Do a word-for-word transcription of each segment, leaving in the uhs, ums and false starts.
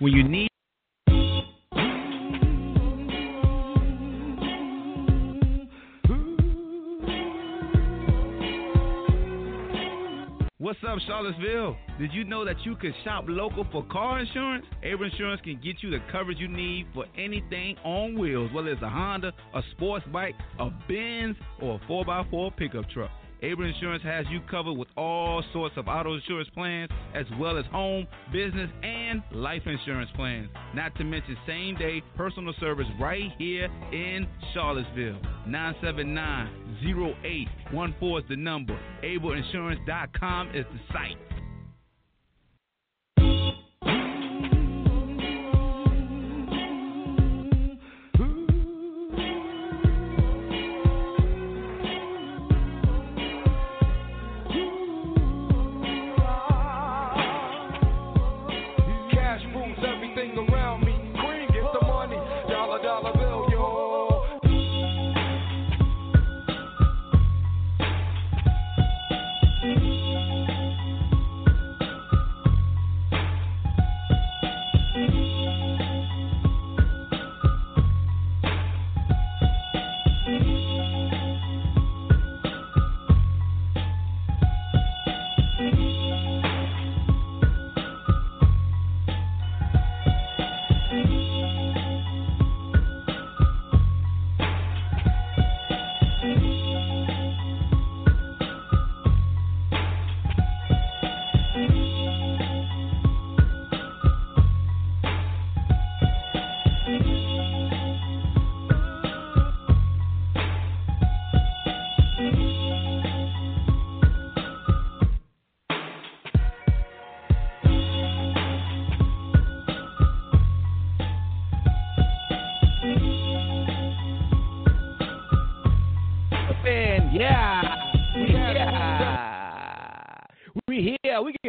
When you need What's up, Charlottesville? Did you know that you could shop local for car insurance? Able Insurance can get you the coverage you need for anything on wheels, whether it's a Honda, a sports bike, a Benz, or a four by four pickup truck. Able Insurance has you covered with all sorts of auto insurance plans, as well as home, business, and life insurance plans. Not to mention same-day personal service right here in Charlottesville. nine seven nine, zero eight one four is the number. able insurance dot com is the site.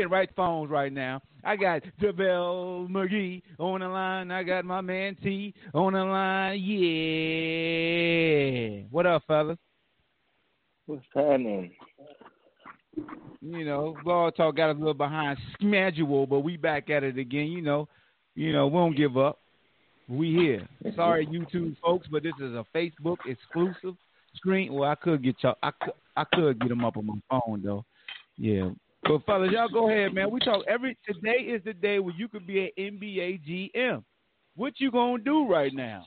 Right phones right now. I got JaVale McGee on the line. I got my man T on the line. Yeah. What up, fellas? What's happening? You know, ball talk got a little behind schedule, but we back at it again. You know, you know, we don't give up. We here. Sorry, YouTube folks, but this is a Facebook exclusive screen. Well, I could get y'all. I could, I could get them up on my phone though. Yeah. But, fellas, y'all go ahead, man. We talk every – today is the day where you could be an N B A G M. What you going to do right now?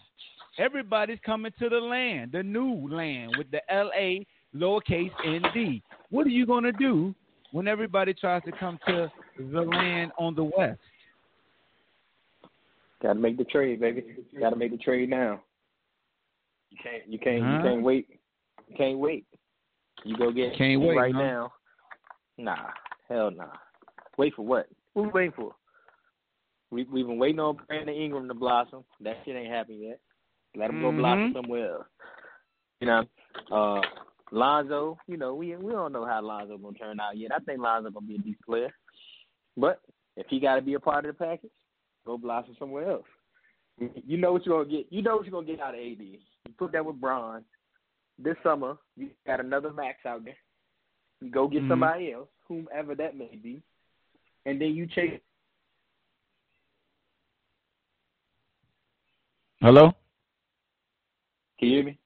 Everybody's coming to the land, the new land with the L A lowercase N D. What are you going to do when everybody tries to come to the land on the West? Got to make the trade, baby. Got to make the trade now. You can't You can't. Huh? You can't wait. You can't wait. You go get can't wait, right huh? now. Nah. Hell nah. Wait for what? What we waiting for? We, we've been waiting on Brandon Ingram to blossom. That shit ain't happened yet. Let him mm-hmm. go blossom somewhere else. You know, uh, Lonzo, you know, we we don't know how Lonzo going to turn out yet. I think Lonzo going to be a decent player. But if he got to be a part of the package, go blossom somewhere else. You know what you're going to get. You know what you're going to get out of A D. You put that with Bron. This summer, you got another max out there. You go get somebody mm-hmm. else, whomever that may be, and then you chase. Hello? Can you hear me?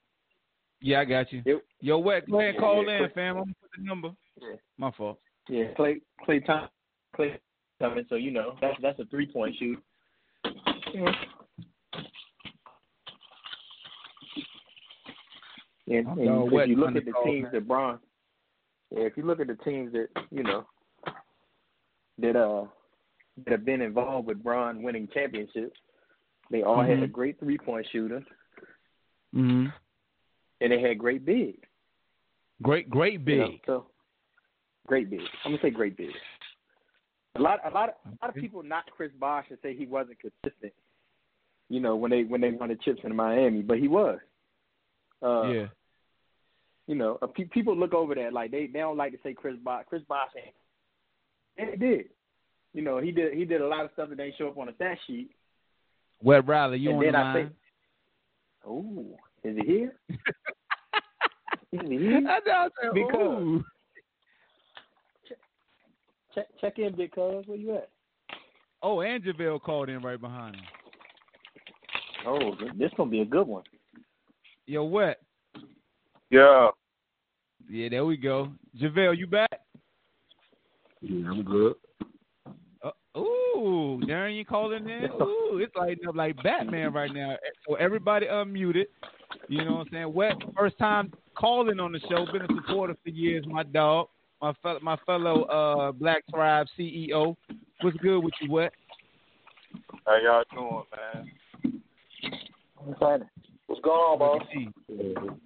Yeah, I got you. Yep. Yo, what? Go ahead and call yeah, yeah. in, fam. I'm going to put the number. Yeah. My fault. Yeah, Klay, Klay Thompson. Klay Thompson, so you know, that's, that's a three-point shoot. Yeah. And, and no, if you look at the teams that Bron – Yeah, if you look at the teams that, you know, that uh that have been involved with Bron winning championships, they all mm-hmm. had a great three-point shooter. Mm-hmm. And they had great big. Great, great big. You know, so, great big. I'm going to say great big. A lot, a lot, a lot of people knock Chris Bosh and say he wasn't consistent. You know, when they when they won the chips in Miami, but he was. Uh, yeah. You know, a pe- people look over that like they, they don't like to say Chris Bosh. Chris Bosh ain't. And it did. You know, he did he did a lot of stuff that didn't show up on the stat sheet. Webb Riley, you and on the line? Say, oh, is he here? Is he here? I know, I because. Check, check in, Big Cuz. Where you at? Oh, and JaVale called in right behind him. Oh, this going to be a good one. Yo, what? Yeah. Yeah, there we go. JaVale, you back? Yeah, I'm good. Uh, ooh, Darren, you calling in? Ooh, it's lighting up like Batman right now. So everybody unmuted. You know what I'm saying? What? First time calling on the show. Been a supporter for years, my dog. My fellow, my fellow uh, Black Tribe C E O. What's good with you, Wet? How y'all doing, man? What's going on, boss?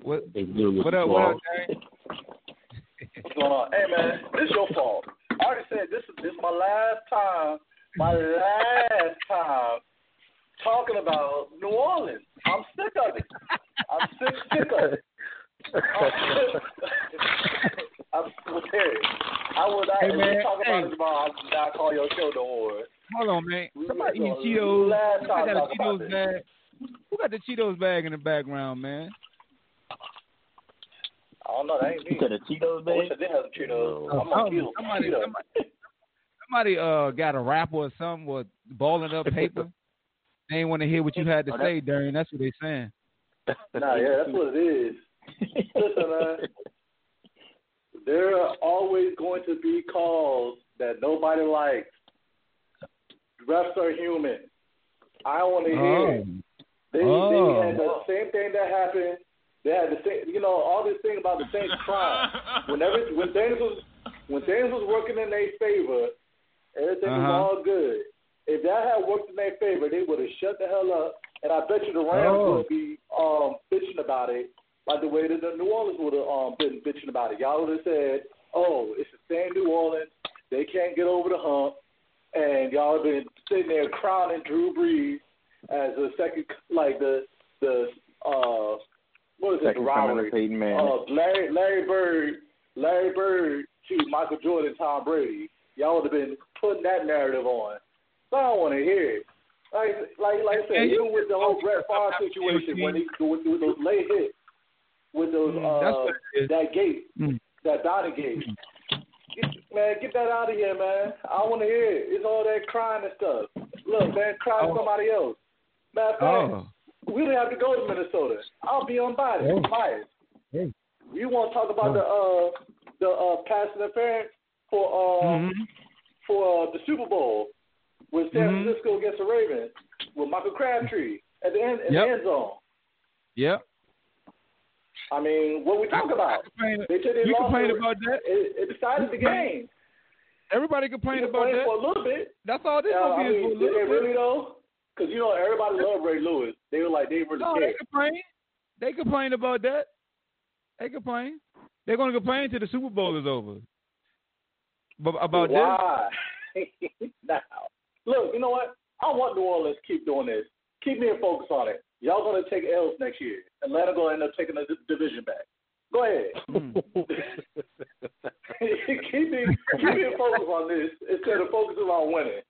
What, what up, what up, Jay? What's going on? Hey, man, this your fault. I already said this is this is my last time, my last time talking about New Orleans. I'm sick of it. I'm sick, sick of it. I'm serious. I was hey, not talking hey. about it tomorrow. I did not call your show no more. Hold on, man. Somebody eat Cheetos. Who got a Cheetos bag? Who got the Cheetos bag in the background, man? I don't know. That ain't me. You said a Cheetos bag? I did have some Cheetos. I'm on Cheetos. Somebody, somebody, somebody uh, got a wrapper or something with balling up paper. They ain't want to hear what you had to oh, say, Darren. That's what they saying. Nah, yeah, that's what it is. Listen, man. There are always going to be calls that nobody likes. Refs are human. I want to hear it. They, oh. they had the same thing that happened. They had the same, you know, all this thing about the same crime. Whenever when things was when things was working in their favor, everything uh-huh. was all good. If that had worked in their favor, they would have shut the hell up. And I bet you the Rams oh. would be um, bitching about it. Like the way that the New Orleans would have um, been bitching about it. Y'all would have said, oh, it's the same New Orleans. They can't get over the hump. And y'all have been sitting there crowning Drew Brees as the second, like the, the uh, what is second it, the rivalry? Uh, Larry, Larry Bird, Larry Bird to Michael Jordan, Tom Brady. Y'all would have been putting that narrative on. So I don't want to hear it. Like, like, like I said, even with the whole Brett Favre situation, when he with those late hits, with those uh, that gate, mm. that Donna gate. Get, man, get that out of here, man. I want to hear it. It's all that crying and stuff. Look, man, cry oh. to somebody else. Matter of fact, oh. we didn't have to go to Minnesota. I'll be unbiased. Hey. biased. Hey. You want to talk about oh. the uh, the uh, pass interference for uh, mm-hmm. for uh, the Super Bowl with San mm-hmm. Francisco against the Ravens with Michael Crabtree at the end, at yep. the end zone. Yep. I mean, what we talk about? Complain, they said they you complained about that. It, it decided the game. Everybody complained about that. For a little bit. That's all this uh, is mean, for a little bit. Really though, because you know everybody loved Ray Lewis. They were like they really no, cared. They complained. They complained about that. They complained. They're going to complain till the Super Bowl is over. But about Why? This. Now, look, you know what? I want New Orleans to keep doing this. Keep me focused on it. Y'all going to take L's next year. Atlanta going to end up taking a d- division back. Go ahead. Mm. keep me keep me focused on this instead of focusing on winning.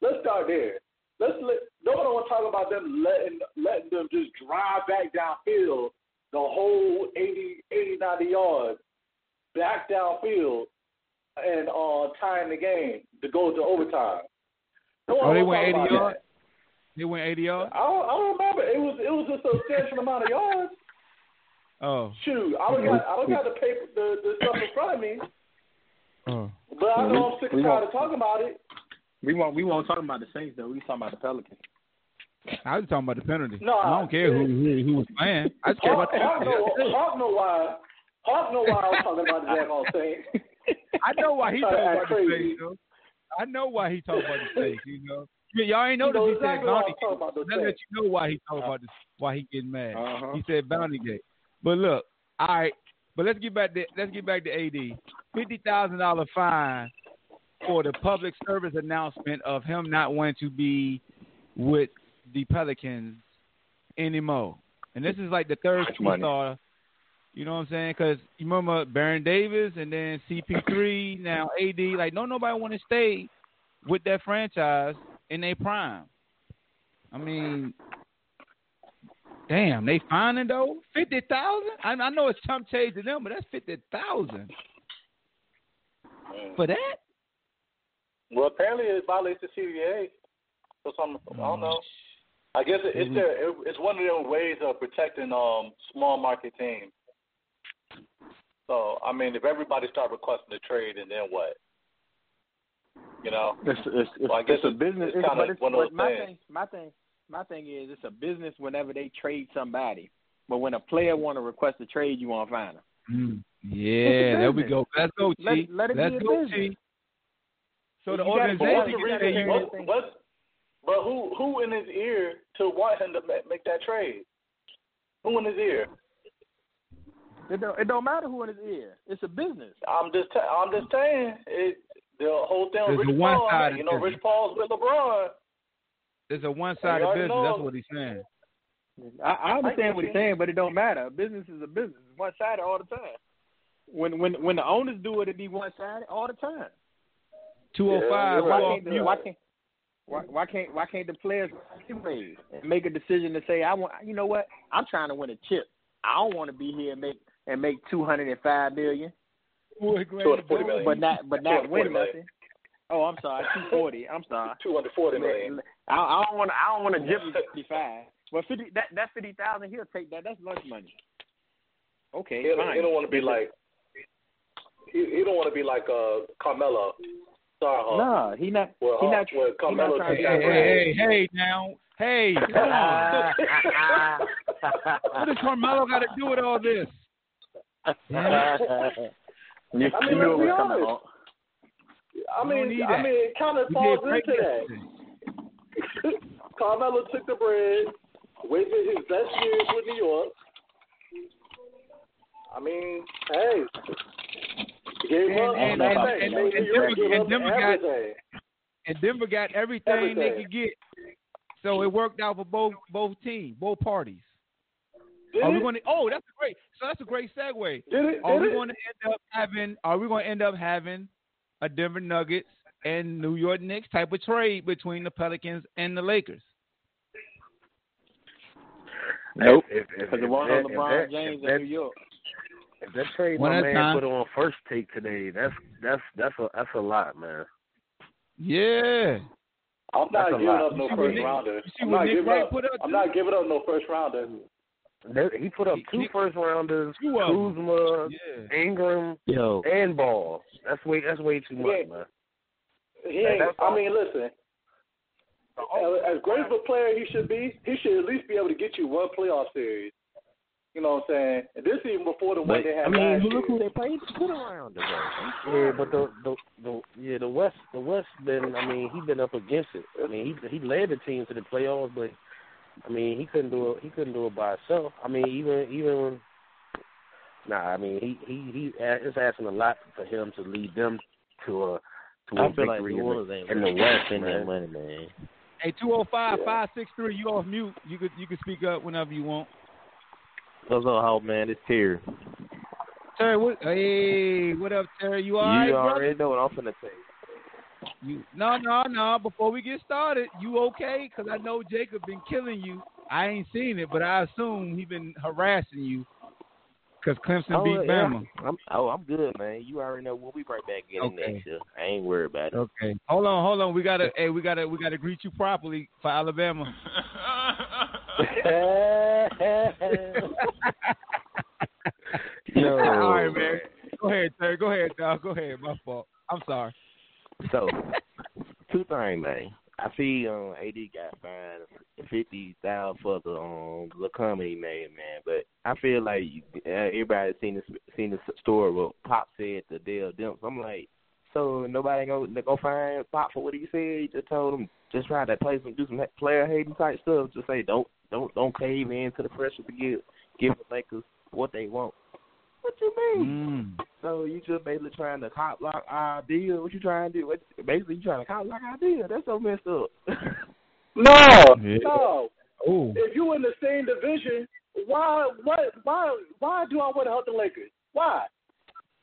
Let's start there. Let's let, nobody want to talk about them letting letting them just drive back downfield the whole eighty, ninety yards back downfield and uh, tying the game to go to overtime. No oh, they went eighty yards? That. They went eighty yards? I don't, I don't remember. It was it was a substantial amount of yards. Oh. Shoot, I don't got I don't got the paper the, the stuff in front of me. Oh. But I know I'm sick and tired of talking about it. We won't we won't talk about the Saints though. We talking about the Pelicans. I was talking about the penalty. No, I don't I, care who, who who was playing. I just care Hawk, about the Hawk know, Hawk know why. Hawk know why I was talking about the daggone Saints. I know why he talking about the Saints. Though. I know why he talking about the Saints. You know. Yeah, y'all ain't know that he said Bounty Gate. That let you know why he talking about this, why he getting mad. Uh-huh. He said Bounty Gate. But look, all right. But let's get back to let's get back to A D. fifty thousand dollar fine for the public service announcement of him not wanting to be with the Pelicans anymore. And this is like the third superstar. You know what I'm saying? Because you remember Baron Davis and then C P three, now A D. Like, no, nobody want to stay with that franchise in their prime. I mean, damn, they fining though fifty thousand. I, I know it's chump change to them, but that's fifty thousand for that. Well, apparently it violates the C B A. So some, I don't know. I guess it, it's their, it, it's one of their ways of protecting um small market teams. So I mean, if everybody start requesting a trade, and then what? You know, it's, it's, it's, well, I guess it's a business. It's, it's kind of one of those my things. Thing, my thing, my thing is, it's a business. Whenever they trade somebody, but when a player want to request a trade, you want to find them. Mm. Yeah, there we go. Let's go, T. Let, let it Let's be go, T. So the organization. What, what, but who, who in his ear to want him to make that trade? Who in his ear? It don't, it don't matter who in his ear. It's a business. I'm just, t- I'm just saying it. The whole thing with Rich Paul, like, you know, business. Rich Paul's with LeBron. It's a one-sided business. Know. That's what he's saying. I, I understand I what he's saying, but it don't matter. Business is a business. It's one-sided all the time. When when when the owners do it, it be one-sided all the time. two oh five. Yeah, why, can't the, why, can't, why, why can't why can't the players make a decision to say, I want? You know what? I'm trying to win a chip. I don't want to be here and make and make two hundred five million dollars. two hundred forty million. But not, but not win nothing. Oh, I'm sorry, two forty. I'm sorry, two hundred forty million. I, I don't want to. I don't want to jip fifty five. Well, fifty that that fifty thousand. He'll take that. That's lunch money. Okay, he, fine. He don't want to be like. He, he don't want to be like uh, Carmelo. Sorry, no, he not. Well, he not. Well, Carmelo he not hey, hey, hey, hey, now, hey, come on. What does Carmelo got to do with all this? You, I mean, let's be honest. I mean, I mean, it kind of falls into that. Carmelo took the bread, wasted his best years with New York. I mean, hey, gave up and, and, and, and, and Denver, and Denver got and Denver got everything, everything they could get, so it worked out for both both teams, both parties. Did are we going to? Oh, that's a great. So that's a great segue. Did it, are did we it? going to end up having? Are we going to end up having a Denver Nuggets and New York Knicks type of trade between the Pelicans and the Lakers? Nope, because it won't have LeBron James in New York. If that trade my man time. put on First Take today, that's that's that's a that's a lot, man. Yeah. I'm not that's giving up no first Nick, rounder. I'm not giving up, I'm not giving up no first rounder. He put up two first rounders, Kuzma, yeah. Ingram, Yo. and Ball. That's way that's way too much, man. Yeah, I mean, listen. As great of a player he should be, he should at least be able to get you one playoff series. You know what I'm saying? And this even before the one they had. I mean, look who they played to put around. Yeah, but the the the yeah the West the West been I mean he's been up against it. I mean he he led the team to the playoffs, but. I mean, he couldn't do it. He couldn't do it by himself. I mean, even even nah. I mean, he he he. It's asking a lot for him to lead them to a to I a feel victory like in, the, in the West. In that money, man. Hey, two oh five, five six three. You off mute. You could you could speak up whenever you want. What's up, Hope man? It's Terry. Terry, what? Hey, what up, Terry? You all right, brother? You already know what I'm finna say. You, no, no, no. Before we get started, you okay? Because I know Jacob been killing you. I ain't seen it, but I assume he been harassing you because Clemson oh, beat yeah. Bama. I'm, oh, I'm good, man. You already know we'll be right back in okay. next year. I ain't worried about it. Okay. Hold on, hold on. We gotta, hey, we gotta, we gotta greet you properly for Alabama. Yo. All right, man. Go ahead, sir. Go ahead, dog. Go ahead. My fault. I'm sorry. So, two things, man. I see um, A D got fined fifty thousand dollars for the um, the comedy name, man. But I feel like uh, everybody's seen this seen this story where Pop said the Dell Demps. I'm like, so nobody going to go find Pop for what he said? He just told him, just try to play some, do some player hating type stuff. Just say, don't don't don't cave in to the pressure to give, give the Lakers what they want. What you mean? Mm. So you just basically trying to cop block our idea. What you trying to do? What, basically, you trying to cop block our idea. That's so messed up. no, yeah. no. Ooh. If you in the same division, why, what, why, why do I want to help the Lakers? Why?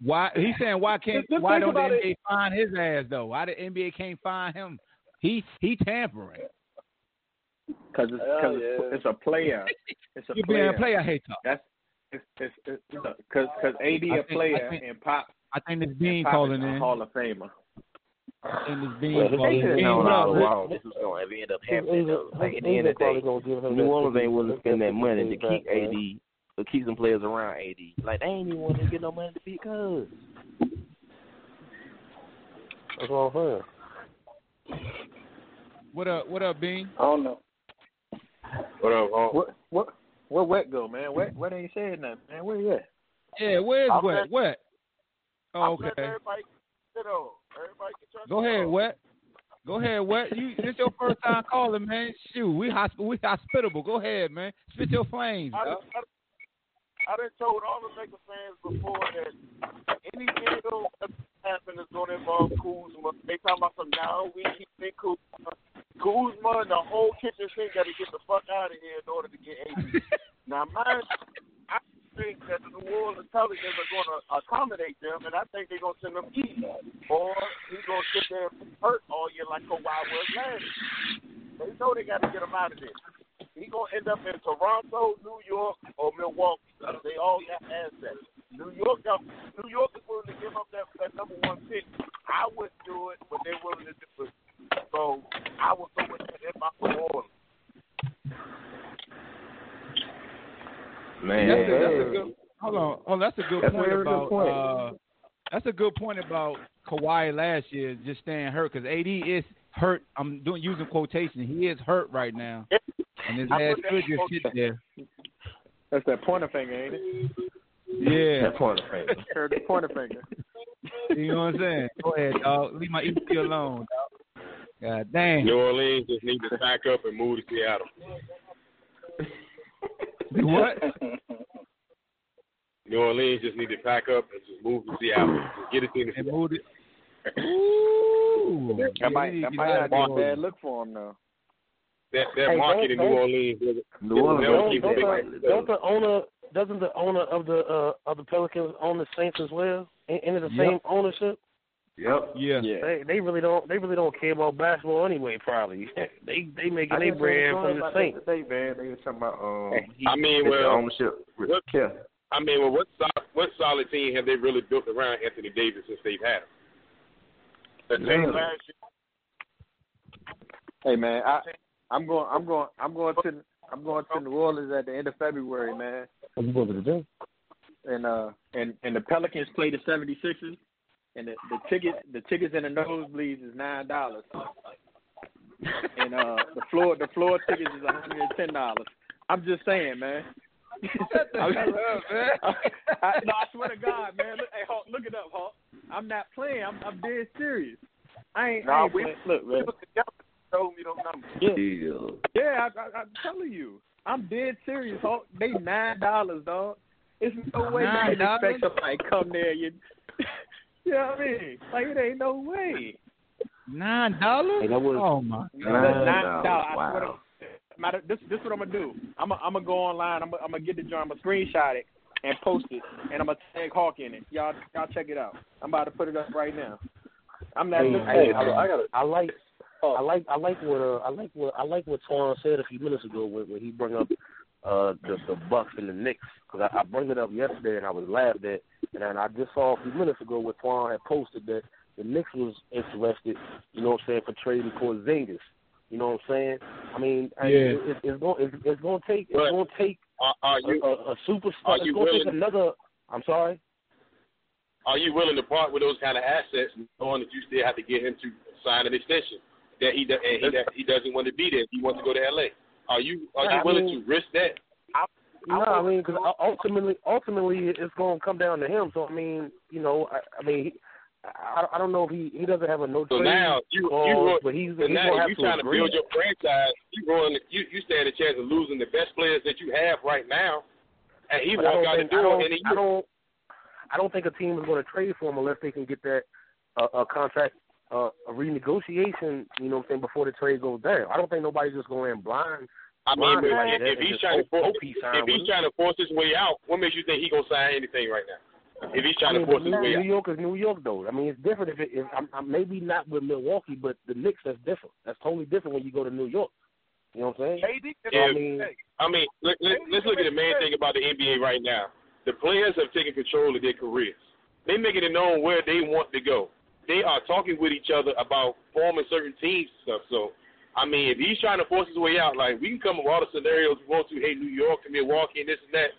Why he's saying why can't just, just why don't the N B A it. find his ass though? Why the N B A can't find him? He he tampering. Because it's, oh, yeah. it's, it's a player. It's a you player. Being a player hater. That's it's it's because because A D a player think, and Pop. I think this Bean calling in Hall of Famer. And this Bean well, calling in. No, no, no, this is going to end up happening. Though. Like at the end of the day, New Orleans ain't willing to spend that money to keep A D. Keep some players around A D. Like, they ain't even want to get no money to be cuz. That's all fair. What up, what up, Bean? I don't know. What up, oh. What, what, where Wet go, man? Wet, Wet ain't saying nothing, man. Where you at? Yeah, where's I'm Wet? Letting, Wet. Oh, okay. Everybody, you know, everybody can go ahead, on. Wet. Go ahead, Wet. You, this your first time calling, man. Shoot, we, hosp- we hospitable. Go ahead, man. Spit your flames, I, I done told all the Lakers fans before that any deal that's happening is going to involve Kuzma. They talking about some now we keep in Kuzma. Kuzma and the whole kitchen sink got to get the fuck out of here in order to get A D. Now, mine, I think that the New Orleans Pelicans are going to accommodate them, and I think they're going to send them eat. Or he's going to sit there and hurt all year like Kawhi was last year. They know they got to get him out of there. He's going to end up in Toronto, New York, or Milwaukee. They all got assets. New York got, New York is willing to give up that, that number one pick. I would do it, but they're willing to do it. So I would go with that if I were Man. That's a, that's a good, hold on. Oh, that's a good that's point about... Good point. Uh, that's a good point about Kawhi last year just staying hurt because A D is hurt. I'm doing using quotation. He is hurt right now. Yeah. And his ass could just sit there. That's that pointer finger, ain't it? Yeah. That pointer finger. Heard the pointer finger. You know what I'm saying? Go ahead, dog. Leave my E P alone, dog. God damn. New Orleans just needs to back up and move to Seattle. What? New Orleans just need to pack up and just move to Seattle. Just get it in the and move it. Ooh. That might, that might not be a bad look for him, though. That, that hey, market in New Orleans, New Orleans. Don't, don't, don't the owner doesn't the owner of the uh, of the Pelicans own the Saints as well? Ain't it the same yep. ownership? Yep. Yeah. They, they really don't. They really don't care about basketball anyway. Probably. they they make their brand from the Saints. They man. They were talking about. Um, hey, I mean, well, ownership. What, yeah. I mean, well, what solid, what solid team have they really built around Anthony Davis since they've had him? The Saints last year. Hey man, I. I'm going. I'm going. I'm going to. I'm going to New Orleans at the end of February, man. What you going to do? And uh, and and the Pelicans play the seventy-sixers, and the, the ticket, the tickets in the nosebleeds is nine dollars, and uh, the floor, the floor tickets is one hundred and ten dollars. I'm just saying, man. Shut the hell up, man. I, I, no, I swear to God, man. Look, hey, Hawk, look it up, Hawk. I'm not playing. I'm, I'm dead serious. I ain't. Nah, I ain't we, look, man. Told me those numbers. Yeah, yeah I, I, I'm telling you, I'm dead serious. Hulk. They nine dollars, dog. It's no way you can expect somebody to come there. You, you know what I mean? Like it ain't no way. Nine dollars? Hey, oh my God! Nine, nine dollars. Wow. Matter, this this what I'm gonna do. I'm gonna, I'm gonna go online. I'm gonna, I'm gonna get the joint. I'm gonna screenshot it and post it, and I'm gonna tag Hawk in it. Y'all y'all check it out. I'm about to put it up right now. I'm not. Hey, hey, I, I, gotta, I like. Oh. I like I like what uh, I like what I like what Torn said a few minutes ago when, when he brought up uh, the, the Bucks and the Knicks because I, I brought it up yesterday and I was laughed at and I, I just saw a few minutes ago what Torn had posted that the Knicks was interested, you know what I'm saying, for trading Porzingis. You know what I'm saying? I mean, yeah. I, it, it's going it's, it's going to take it's going to take are, are you, a, a superstar. It's going to take another. I'm sorry. Are you willing to part with those kind of assets, knowing that you still have to get him to sign an extension? That he does, and he, that he doesn't want to be there. He wants to go to L A. Are you are yeah, you willing I mean, to risk that? I, I no, I mean, because ultimately, ultimately, it's going to come down to him. So I mean, you know, I, I mean, I, I don't know if he, he doesn't have a no. So now you you run, but he's, so he's now you trying to build your franchise. You run, you you stand a chance of losing the best players that you have right now, and he but walk out the door in a year. I don't think a team is going to trade for him unless they can get that uh, a contract, uh, a renegotiation, you know what I'm saying, before the trade goes down. I don't think nobody's just going in blind. I mean, if, like if, if he's trying to force, if he's trying to force his way out, what makes you think he's going to sign anything right now? If he's trying I mean, to force his way out. New York is New York, though. I mean, it's different. If, it, if I'm, I'm maybe not with Milwaukee, but the Knicks, that's different. That's totally different when you go to New York. You know what I'm saying? So, yeah, I mean, I mean let, let, let's look at the main thing about the N B A right now. The players have taken control of their careers. They're making it known where they want to go. They are talking with each other about forming certain teams and stuff. So, I mean, if he's trying to force his way out, like, we can come up with all the scenarios we want to, hey, New York and Milwaukee and this and that.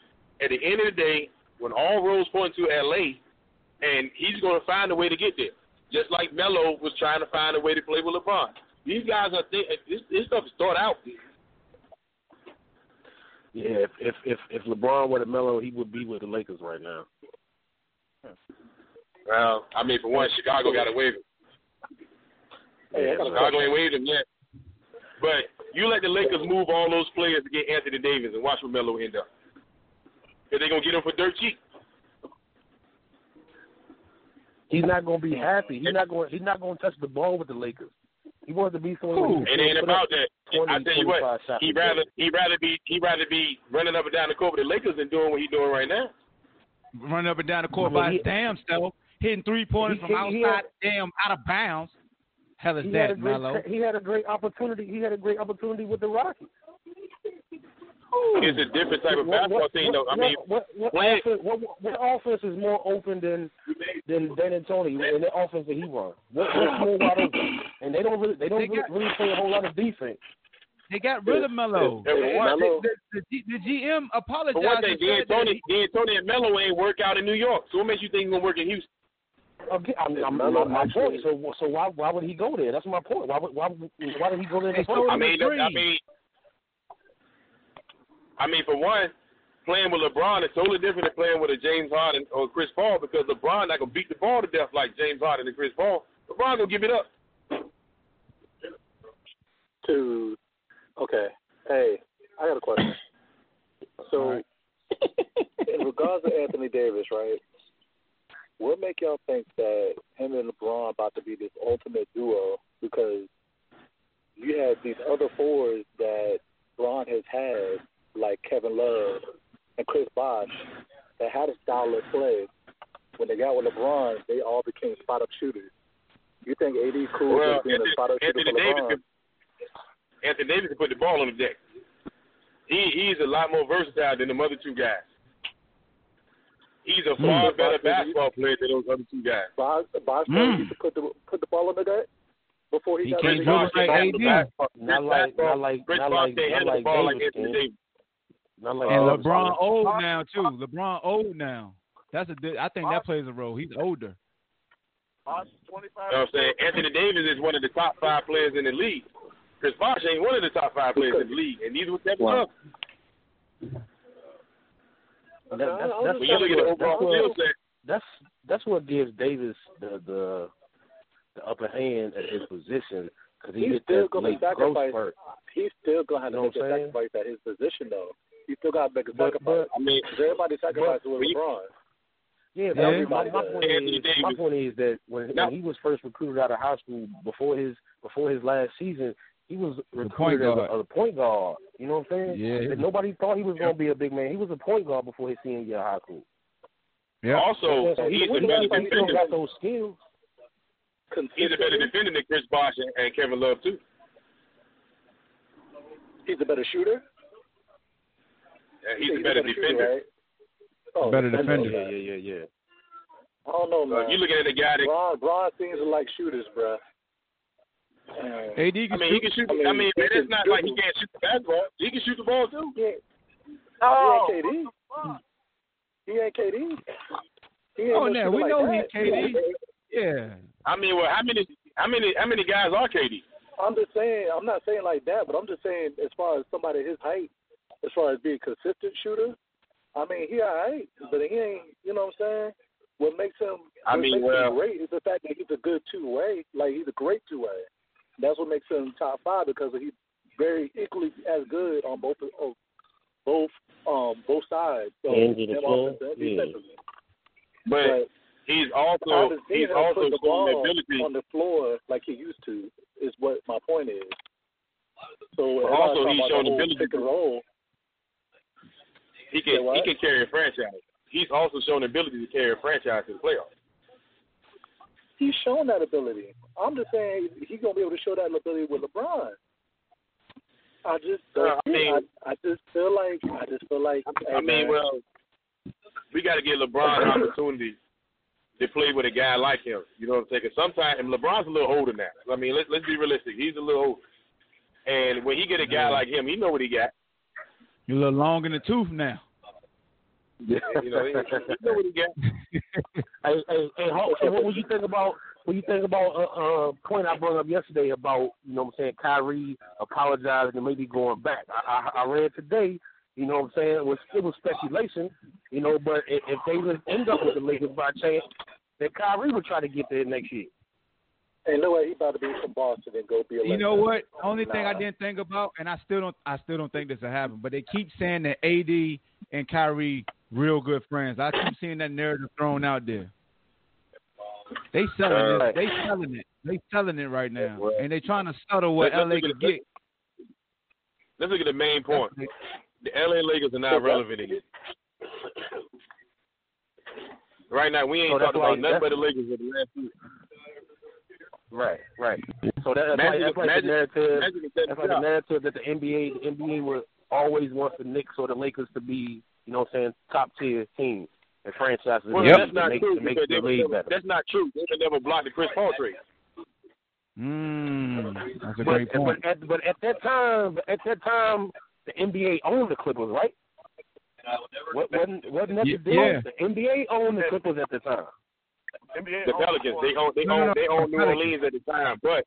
At the end of the day, when all roads point to L A, and he's going to find a way to get there, just like Melo was trying to find a way to play with LeBron. These guys are think this, this stuff is thought out. Yeah, if if if, if LeBron were to Melo, he would be with the Lakers right now. Well, I mean, for one, Chicago got to waive him. Hey, Chicago ain't waived him yet. But you let the Lakers move all those players to get Anthony Davis and watch where Melo end up. Because they're going to get him for dirt cheap. He's not going to be happy. He's not going He's not going to touch the ball with the Lakers. He wants to be someone. It ain't about that. I tell you what, he'd rather, he'd rather be he'd rather be running up and down the court with the Lakers than doing what he's doing right now. Running up and down the court by his damn self, hitting three-pointers from outside, damn, out of bounds. Hell is that, Melo? He had a great opportunity. He had a great opportunity with the Rockets. It's a different type of basketball team, though. I mean, what, what, what, offense, what, what offense is more open than than Ben and Tony in the offense that he runs? What, what's more wide open? And they don't really they don't they got, really play a whole lot of defense. They got rid of Melo. They, they, Melo. The, the, the G M apologized. But one thing, D'Antoni, D'Antoni and Melo ain't work out in New York. So what makes you think he's gonna work in Houston? Okay, I mean, I'm, Melo, my point. So so why why would he go there? That's my point. Why would, why why did he go there? The I mean, I mean. I mean, for one, playing with LeBron is totally different than playing with a James Harden or Chris Paul, because LeBron not going to beat the ball to death like James Harden and Chris Paul. LeBron going to give it up. Dude. Okay. Hey, I got a question. So, right. In regards to Anthony Davis, right, what make y'all think that him and LeBron are about to be this ultimate duo? Because you have these other fours that LeBron has had, like Kevin Love and Chris Bosh, that had a style of play. When they got with LeBron, they all became spot-up shooters. You think A D cool well, is being Anthony, a spot-up shooter for LeBron? Davis can, Anthony Davis can put the ball on the deck. He He's a lot more versatile than the other two guys. He's a far mm. better Bosh, basketball player than those other two guys. Bosh, Bosh mm. used to put the, put the ball on the deck? Before he, he got can't Bosh, like A D. Not like, not like, Chris not like, Bosh, they not like the ball Davis, like Anthony Davis. Like and LeBron players. Old now too. LeBron old now. That's a. I think that plays a role. He's older. You know what I'm saying? Anthony Davis is one of the top five players in the league. Chris Bosh ain't one of the top five players in the league, and neither was Kevin Love. That's that's what gives Davis the the, the upper hand at his position, because he he's still going to sacrifice. He's still going to have to make a sacrifice at his position though. You still got to make a sacrifice. I mean, everybody sacrificed with LeBron. Yeah, but yeah. My, my, point is, my point is that when, no. when he was first recruited out of high school, before his before his last season, he was recruited as a, a point guard. You know what I'm saying? Yeah. And nobody thought he was yeah. going to be a big man. He was a point guard before his senior year of high school. Yeah. Also, so he, he's a better defender. He still got those skills. He's a better defender than Chris Bosh and, and Kevin Love too. He's a better shooter. Yeah, he's, he's a better, better defender. Shooter, right? Oh, better defender. Yeah, yeah, yeah, yeah. I don't know, man. Uh, you looking at a guy that Ron, Ron things are like shooters, bro. Uh, A D can I mean, shoot. he can shoot. I mean, I mean man, it's not shoot. like he can't shoot the basketball. He can shoot the ball too. Yeah. Oh, he ain't K D. He ain't K D. He ain't oh, no, now we like know that. He's K D. Yeah. I mean, well, how many, how many, how many guys are K D? I'm just saying. I'm not saying like that, but I'm just saying as far as somebody his height. As far as being a consistent shooter, I mean, he all right, but he ain't, you know what I'm saying? What makes him, what I mean, makes well, him great is the fact that he's a good two-way. Like, he's a great two-way. That's what makes him top five, because he's very equally as good on both on both um, both sides. So, and and yeah. But, but he's also he's also showing the ability on the floor like he used to. Is what my point is. So also he's showing the ability to roll. He can he can carry a franchise. He's also shown the ability to carry a franchise to the playoffs. He's shown that ability. I'm just saying he's gonna be able to show that ability with LeBron. I just uh, I, mean, I, I just feel like I just feel like I, I mean, man, well, we got to give LeBron an opportunity to play with a guy like him. You know what I'm saying? Cause sometimes and LeBron's a little older now. I mean, let's let's be realistic. He's a little older, and when he get a guy like him, he know what he got. You're a little long in the tooth now. Yeah, you know, he, he know what he got. Hey, hey, hey, how, hey, what would you think about? What you think about a uh, uh, point I brought up yesterday about, you know what I'm saying, Kyrie apologizing and maybe going back? I, I, I read today, you know what I'm saying, it was, it was speculation, you know, but if, if they would end up with the Lakers by chance, then Kyrie would try to get there next year. Hey, no way, he's about to be from Boston and go be a Laker. You know what? Only nah. thing I didn't think about, and I still don't I still don't think this will happen, but they keep saying that A D and Kyrie real good friends. I keep seeing that narrative thrown out there. They selling uh, it. They selling it. They selling it right now, well, and they trying to settle what let's, L A let's could the, get. Let's look at the main point. The L A Lakers are not relevant again. Right now, we ain't so talking about nothing but the Lakers in the last year. Right, right. So that, that's, magic, like, that's like magic, the narrative. That's like the narrative that the N B A, the N B A will always wants the Knicks or the Lakers to be, you know, what I'm saying, top tier teams. And franchises well, yep. that's, not make, true, make the never, better. That's not true. They never blocked the Chris Paul trade. Mm, that's a but, great point. But at, but at that time, at that time, the N B A owned the Clippers, right? What, wasn't, wasn't that yeah, the deal? Yeah. The N B A owned the Clippers at the time. N B A the Pelicans, they owned they owned they owned New Orleans at the time, but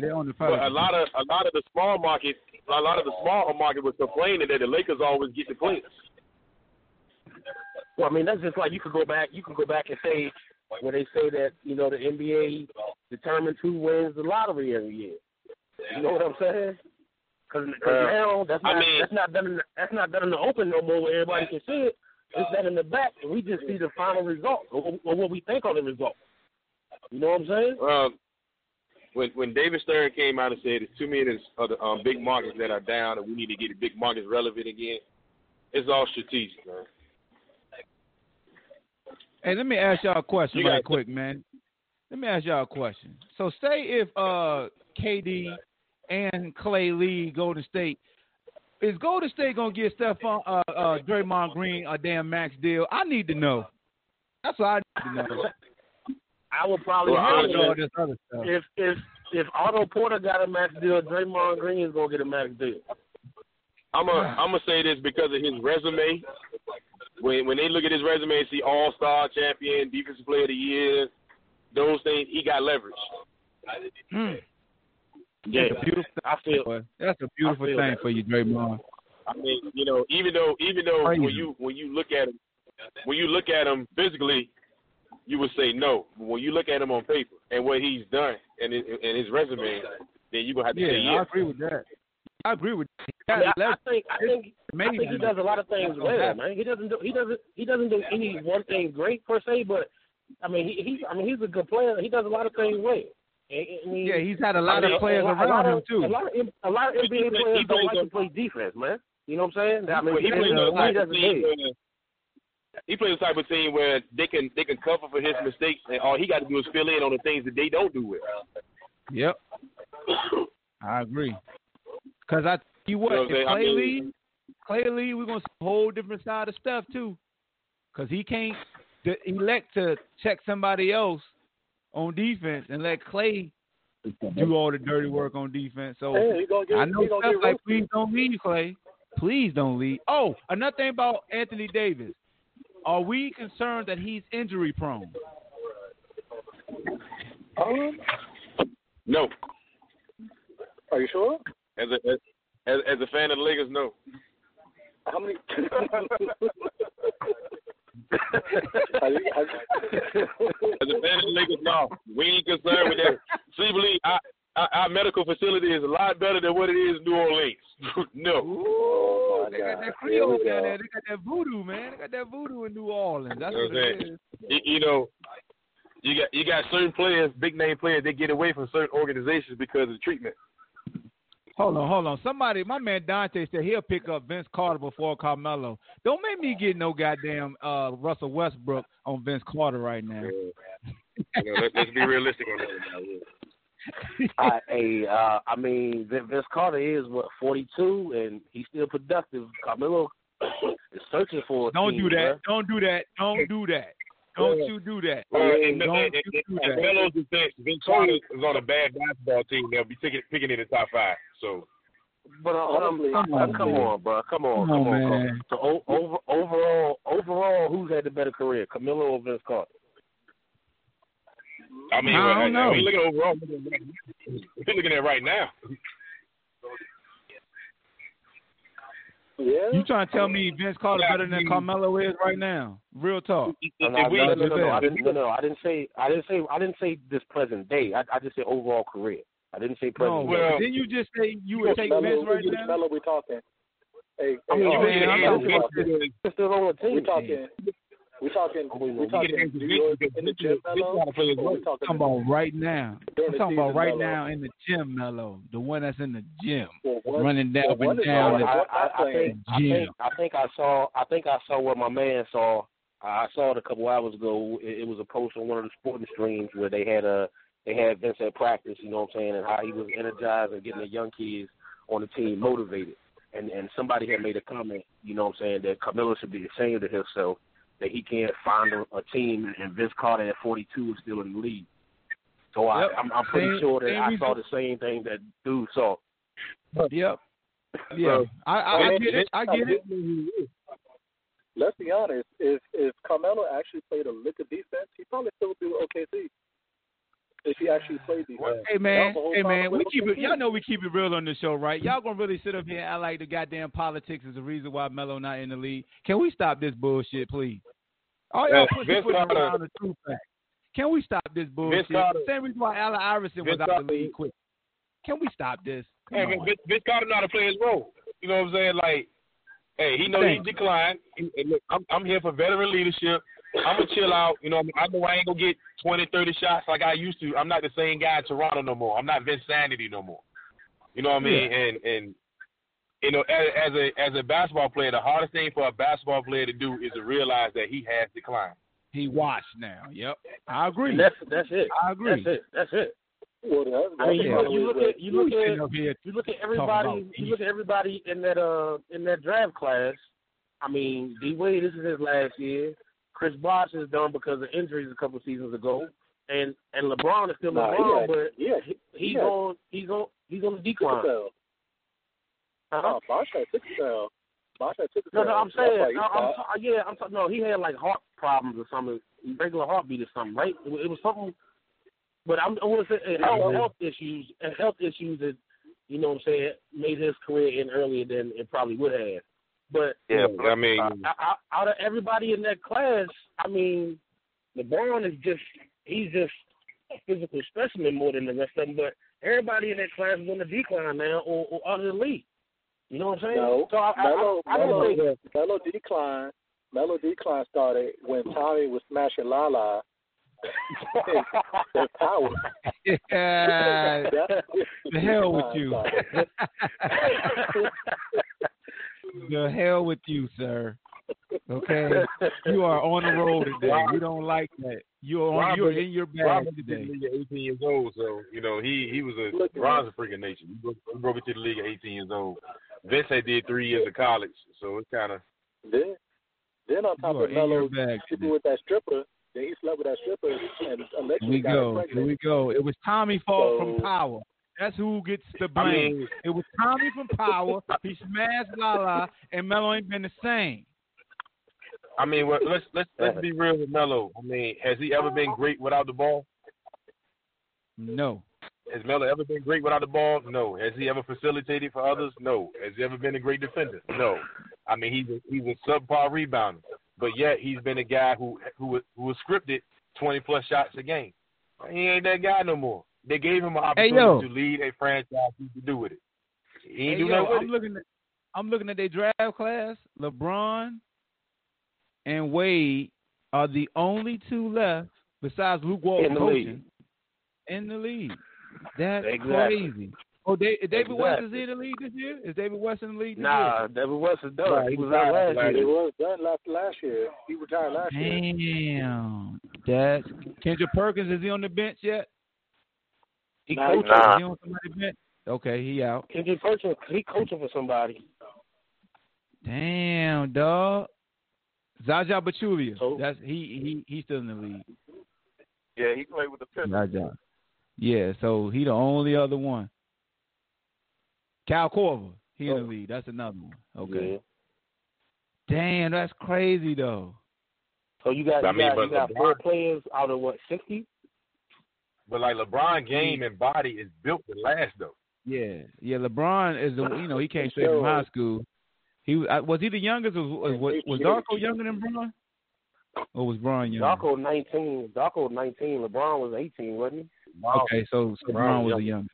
they owned the Pelicans. But a lot of a lot of the small market, a lot of the small market was complaining that the Lakers always get the players. Well, I mean, that's just like you could go back. You can go back and say when they say that, you know, the N B A determines who wins the lottery every year. You know what I'm saying? Because uh, now that's not I mean, that's not done in the, that's not done in the open no more where everybody can see it. It's that in the back, and we just see the final result or, or what we think on the result. You know what I'm saying? Um, when when David Stern came out and said there's too many of the um, big markets that are down and we need to get the big markets relevant again, it's all strategic, man. Hey, let me ask y'all a question you right quick, man. Let me ask y'all a question. So, say if uh, K D and Klay leave Golden State, is Golden State gonna get Stephon, uh, uh, Draymond Green a damn max deal? I need to know. That's what I need to know. I would probably well, know all this other stuff. If if if Otto Porter got a max deal, Draymond Green is gonna get a max deal. I'm a I'm gonna say this because of his resume. When when they look at his resume and see all-star champion, defensive player of the year, those things, he got leverage. Mm. Yeah, that's a beautiful, I feel, that's a beautiful thing that. for you, Draymond. I mean, you know, even though even though when you when you look at him when you look at him physically, you would say no. When you look at him on paper and what he's done and his, and his resume, then you are gonna have to yeah, say yes. I agree with that. I agree with you. I, mean, I, I think I think, I think he does a lot of things well, man. He doesn't do he doesn't he doesn't do any one thing great per se, but I mean he, he I mean he's a good player. He does a lot of things well. I, I mean, yeah, he's had a lot I mean, of players lot, around of, him too. A lot of a lot of N B A players he don't like to play defense, man. You know what I'm saying? I mean, well, he, he, plays plays a, he, where, he plays the type of team where they can they can cover for his mistakes, and all he got to do is fill in on the things that they don't do well. Yep, I agree. Because I you what, you know if Klay I mean, Lee, Klay Lee, we're going to see a whole different side of stuff, too. Because he can't de- elect to check somebody else on defense and let Klay do all the dirty work on defense. So hey, get, I know stuff like, please don't leave, Klay. Please don't leave. Oh, another thing about Anthony Davis. Are we concerned that he's injury prone? Um, no. Are you sure? As a as, as a fan of the Lakers, no. How many? As a fan of the Lakers, no. We ain't concerned with that. See, believe our, our, our medical facility is a lot better than what it is in New Orleans. No. Ooh. Creole, they got that Creole go. down there. They got that voodoo, man. They got that voodoo in New Orleans. That's you know what, what it is. You know, you got you got certain players, big name players, they get away from certain organizations because of treatment. Hold on, hold on. Somebody, my man Dante said he'll pick up Vince Carter before Carmelo. Don't make me get no goddamn uh, Russell Westbrook on Vince Carter right now. Yeah. You know, let's, let's be realistic on that. I, hey, uh, I mean, Vince Carter is, what, forty-two, and he's still productive. Carmelo is searching for a Don't team, do that. Bro. Don't do that. Don't do that. Don't yeah. you do that. Uh, and Don't and, you and, do and that. Melo's defense, Vince Carter is on a bad basketball team. They'll be picking, picking in the top five. So, But uh, honestly, come, on, come on, bro. Come on. Come on, come on. So, o- over, overall, overall, who's had the better career, Carmelo or Vince Carter? I mean, I don't I, know. I mean, look at overall. We're looking at right now. Yeah. You trying to tell me Vince Carter better than Carmelo is right now? Real talk. No, no, no, no, no. I didn't, no, no. I didn't say. I didn't say. I didn't say this present day. I, I just said overall career. I didn't say present. No, well, didn't you just say you would take Vince right now? Carmelo, we talking. Hey, I mean, man, I'm still on the team. We talking. We talking. We talking. In the gym, Melo. Talking about right now. I'm talking about right now in the gym, Melo. The one that's in the gym, running down and down. I think. I think I saw. I think I saw what my man saw. I saw it a couple hours ago. It was a post on one of the sporting streams where they had a they had Vince at practice. You know what I'm saying? And how he was energized and getting the young kids on the team motivated. And and somebody had made a comment. You know what I'm saying? That Carmelo should be ashamed of himself. That he can't find a, a team, and Vince Carter at forty-two is still in the league. So I, yep. I'm, I'm pretty same, sure that I saw the same thing that dude saw. Yep. Yeah, so, I, I, I get it. I get it. Let's be honest. If if Carmelo actually played a lick of defense, he probably still would be with O K C. If he actually played these guys. Hey, man, hey, man, we keep it, y'all know we keep it real on this show, right? Y'all going to really sit up here and act like the goddamn politics is the reason why Melo not in the league. Can we stop this bullshit, please? All y'all push the foot around the truth back. Can we stop this bullshit? The same reason why Allen Iverson was out of the league quick. Can we stop this? Hey, Vince Carter know how to play his role. You know what I'm saying? Like, hey, he knows he's declined. And look, I'm, I'm here for veteran leadership. I'm going to chill out. You know, I, mean, I know I ain't going to get twenty, thirty shots like I used to. I'm not the same guy in Toronto no more. I'm not Vince Sanity no more. You know what I mean? Yeah. And, and you know, as, as a as a basketball player, the hardest thing for a basketball player to do is to realize that he has declined. He washed now. Yep. I agree. That's, that's it. I agree. That's it. That's it. Well, that's, I mean, you, know, you look at you look at you look at everybody you look at everybody in that uh in that draft class. I mean, D Wade, this is his last year. Chris Bosh is done because of injuries a couple of seasons ago, and, and LeBron is still nah, LeBron, yeah, but yeah, he, he's yeah. on he's on he's on the decline. Uh-huh. Bosh had six cells. Bosh had six cells. No, no, I'm saying, no, I'm t- yeah, I'm t- no, he had like heart problems or something, regular heartbeat or something, right? It, it was something, but I'm, I want to say uh, health, health issues and health issues that you know what I'm saying made his career end earlier than it probably would have. But yeah, you know, I mean, out, out of everybody in that class, I mean, LeBron is just—he's just a physical specimen more than the rest of them. But everybody in that class is on the decline now, or, or out of the league. You know what I'm saying? No, so I, Melo, I, I, I Melo, don't think Melo decline. Melo decline started when Tommy was smashing Lala. That's power. Yeah, the hell with you. The hell with you, sir. Okay, you are on the road today. We don't like that. You're on. Robert, you're in your bag Robert today. Eighteen years old, so you know he, he was a Ron's a freaking nation. He broke, he broke into the league at eighteen years old. Vince had did three years of college, so it's kind of then. Then on top of Melo, sleeping with that stripper. Then he slept with that stripper, and allegedly got her pregnant. Here we go. It was Tommy Fall so, from Power. That's who gets the blame. I mean, it was Tommy from Power. He smashed Lala, and Melo ain't been the same. I mean, well, let's let's let's be real with Melo. I mean, has he ever been great without the ball? No. Has Melo ever been great without the ball? No. Has he ever facilitated for others? No. Has he ever been a great defender? No. I mean, he's a, he's a subpar rebounder, but yet he's been a guy who who who was scripted twenty plus shots a game. He ain't that guy no more. They gave him an opportunity hey, to lead a franchise to do with it. He ain't hey, do yo, nothing with I'm it. Looking at, I'm looking at their draft class. LeBron and Wade are the only two left besides Luke Walton in the league. In the league. That's exactly. crazy. Oh, David exactly. West is in the league this year? Is David West in the league this nah, year? Nah, David West is done. Right, he was out last year. He was done last, last year. He retired last Damn. year. Damn. That's Kendrick Perkins, is he on the bench yet? He nah, coaching. Nah. Is he on somebody's bench? Okay, he out. Kendrick Perkins, he coaching for somebody. Damn, dog. Zaza Pachulia. Oh. That's he, he he's still in the league. Yeah, he played with the Pistons. Yeah, so he the only other one. Kyle Korver, he oh. in the league. That's another one. Okay. Yeah. Damn, that's crazy though. So you got, you I mean, got, you got LeBron, four players out of what, sixty? But like LeBron's game and body is built to last though. Yeah, yeah. LeBron is the, you know, he came straight from high school. He was he the youngest? Was was, was Darko younger than Bron? Or was Bron younger? Darko nineteen. Darko nineteen. LeBron was eighteen, wasn't he? Wow. Okay, so, so Bron was the youngest.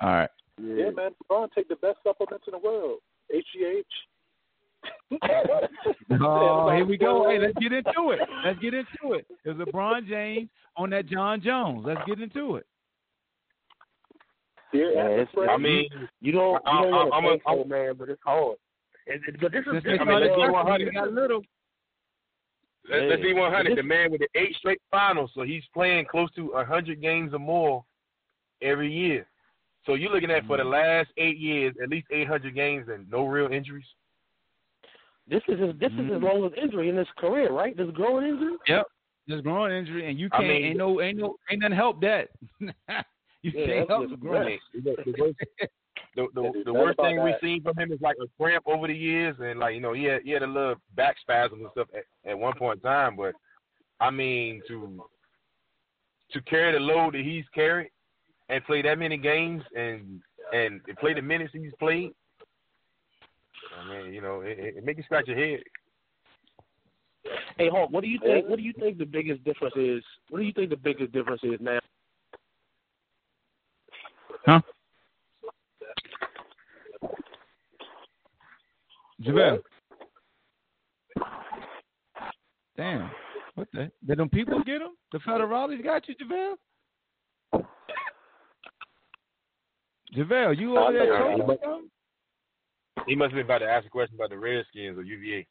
All right. Yeah, yeah, man. LeBron take the best supplements in the world. H G H. Oh, here we go. Hey, let's get into it. Let's get into it. It's LeBron James on that John Jones. Let's get into it. Yeah, I mean, you don't, you don't want to think so, man, but it's hard. It, it, but this is I mean, let's be one hundred. Let's, let's be one hundred. The man with the eight straight finals, so he's playing close to one hundred games or more every year. So you're looking at for the last eight years, at least eight hundred games and no real injuries. This is his, this mm-hmm. is his longest injury in his career, right? This growing injury. Yep, this growing injury, and you can't I mean, ain't no ain't no ain't nothing help that. you yeah, can't help the growing. The, the, the worst thing we've seen from him is like a cramp over the years, and like you know he had he had a little back spasm and stuff at, at one point in time. But I mean to to carry the load that he's carried and play that many games and and play the minutes he's played. I mean you know it, it makes you scratch your head. Hey Hawk, what do you think? What do you think the biggest difference is? What do you think the biggest difference is now? Huh? JaVale. Damn. What the? Did them people get him? The federales got you, JaVale? JaVale, you over there choking? He must have been about to ask a question about the Redskins or U V A.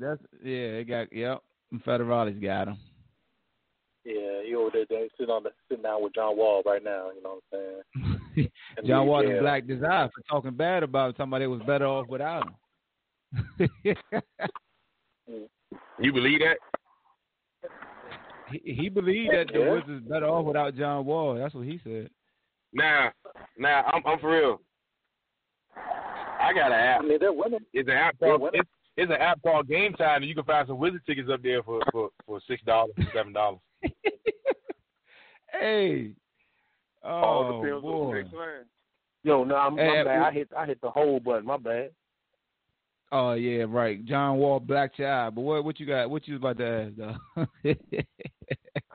That's yeah, they got yep. The federales got him. Yeah, he over there they sitting on the sitting down with John Wall right now, you know what I'm saying? John Wall and Black Desire for talking bad about somebody that was better off without him. You believe that? He, he believed that the yeah. Wizards better off without John Wall. That's what he said. Nah, nah, I'm, I'm for real. I got an app. I mean, they're winning. It's an app called it's, it's an app called Game Time, and you can find some Wizard tickets up there for for, for six dollars, seven dollars. Hey, oh All the boy. Yo, no, nah, I'm, hey, I'm bad. I hit I hit the hold button. My bad. Oh yeah, right. John Wall, black child. But what what you got? What you was about to ask though?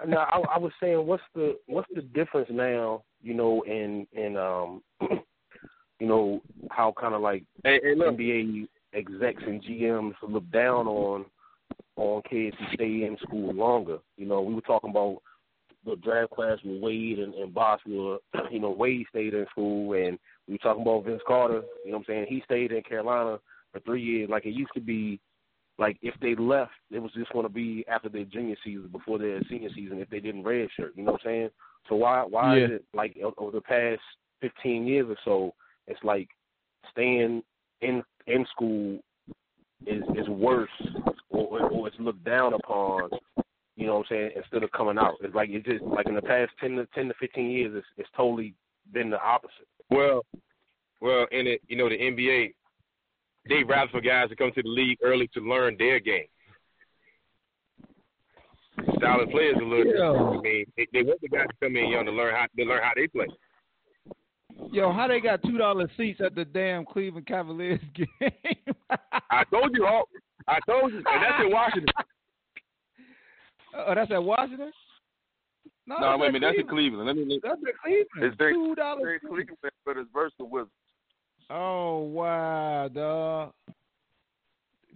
No, I, I was saying, what's the what's the difference now? You know, in in um, you know how kind of like hey, hey, look, N B A execs and G Ms look down on on kids who stay in school longer. You know, we were talking about the draft class with Wade and, and Bosh. Were you know Wade stayed in school, and we were talking about Vince Carter. You know what I'm saying? He stayed in Carolina for three years, like it used to be, like if they left, it was just going to be after their junior season, before their senior season, if they didn't redshirt. You know what I'm saying? So why why yeah. is it like over the past fifteen years or so, it's like staying in in school is is worse or or it's looked down upon. You know what I'm saying? Instead of coming out, it's like it just like in the past ten to ten to fifteen years, it's it's totally been the opposite. Well, well, in it, you know, the N B A. They rather for guys to come to the league early to learn their game. Solid players a little. Yo. I mean, they, they want the guys to come in young to learn how to learn how they play. Yo, how they got two dollar seats at the damn Cleveland Cavaliers game? I told you, Hawk. I told you, and that's in Washington. Oh, that's at Washington. No, no wait a minute. That's in Cleveland. Let me. That's in Cleveland. It's two dollars. Cleveland, but it's versus the Wizards. Oh, wow, dog.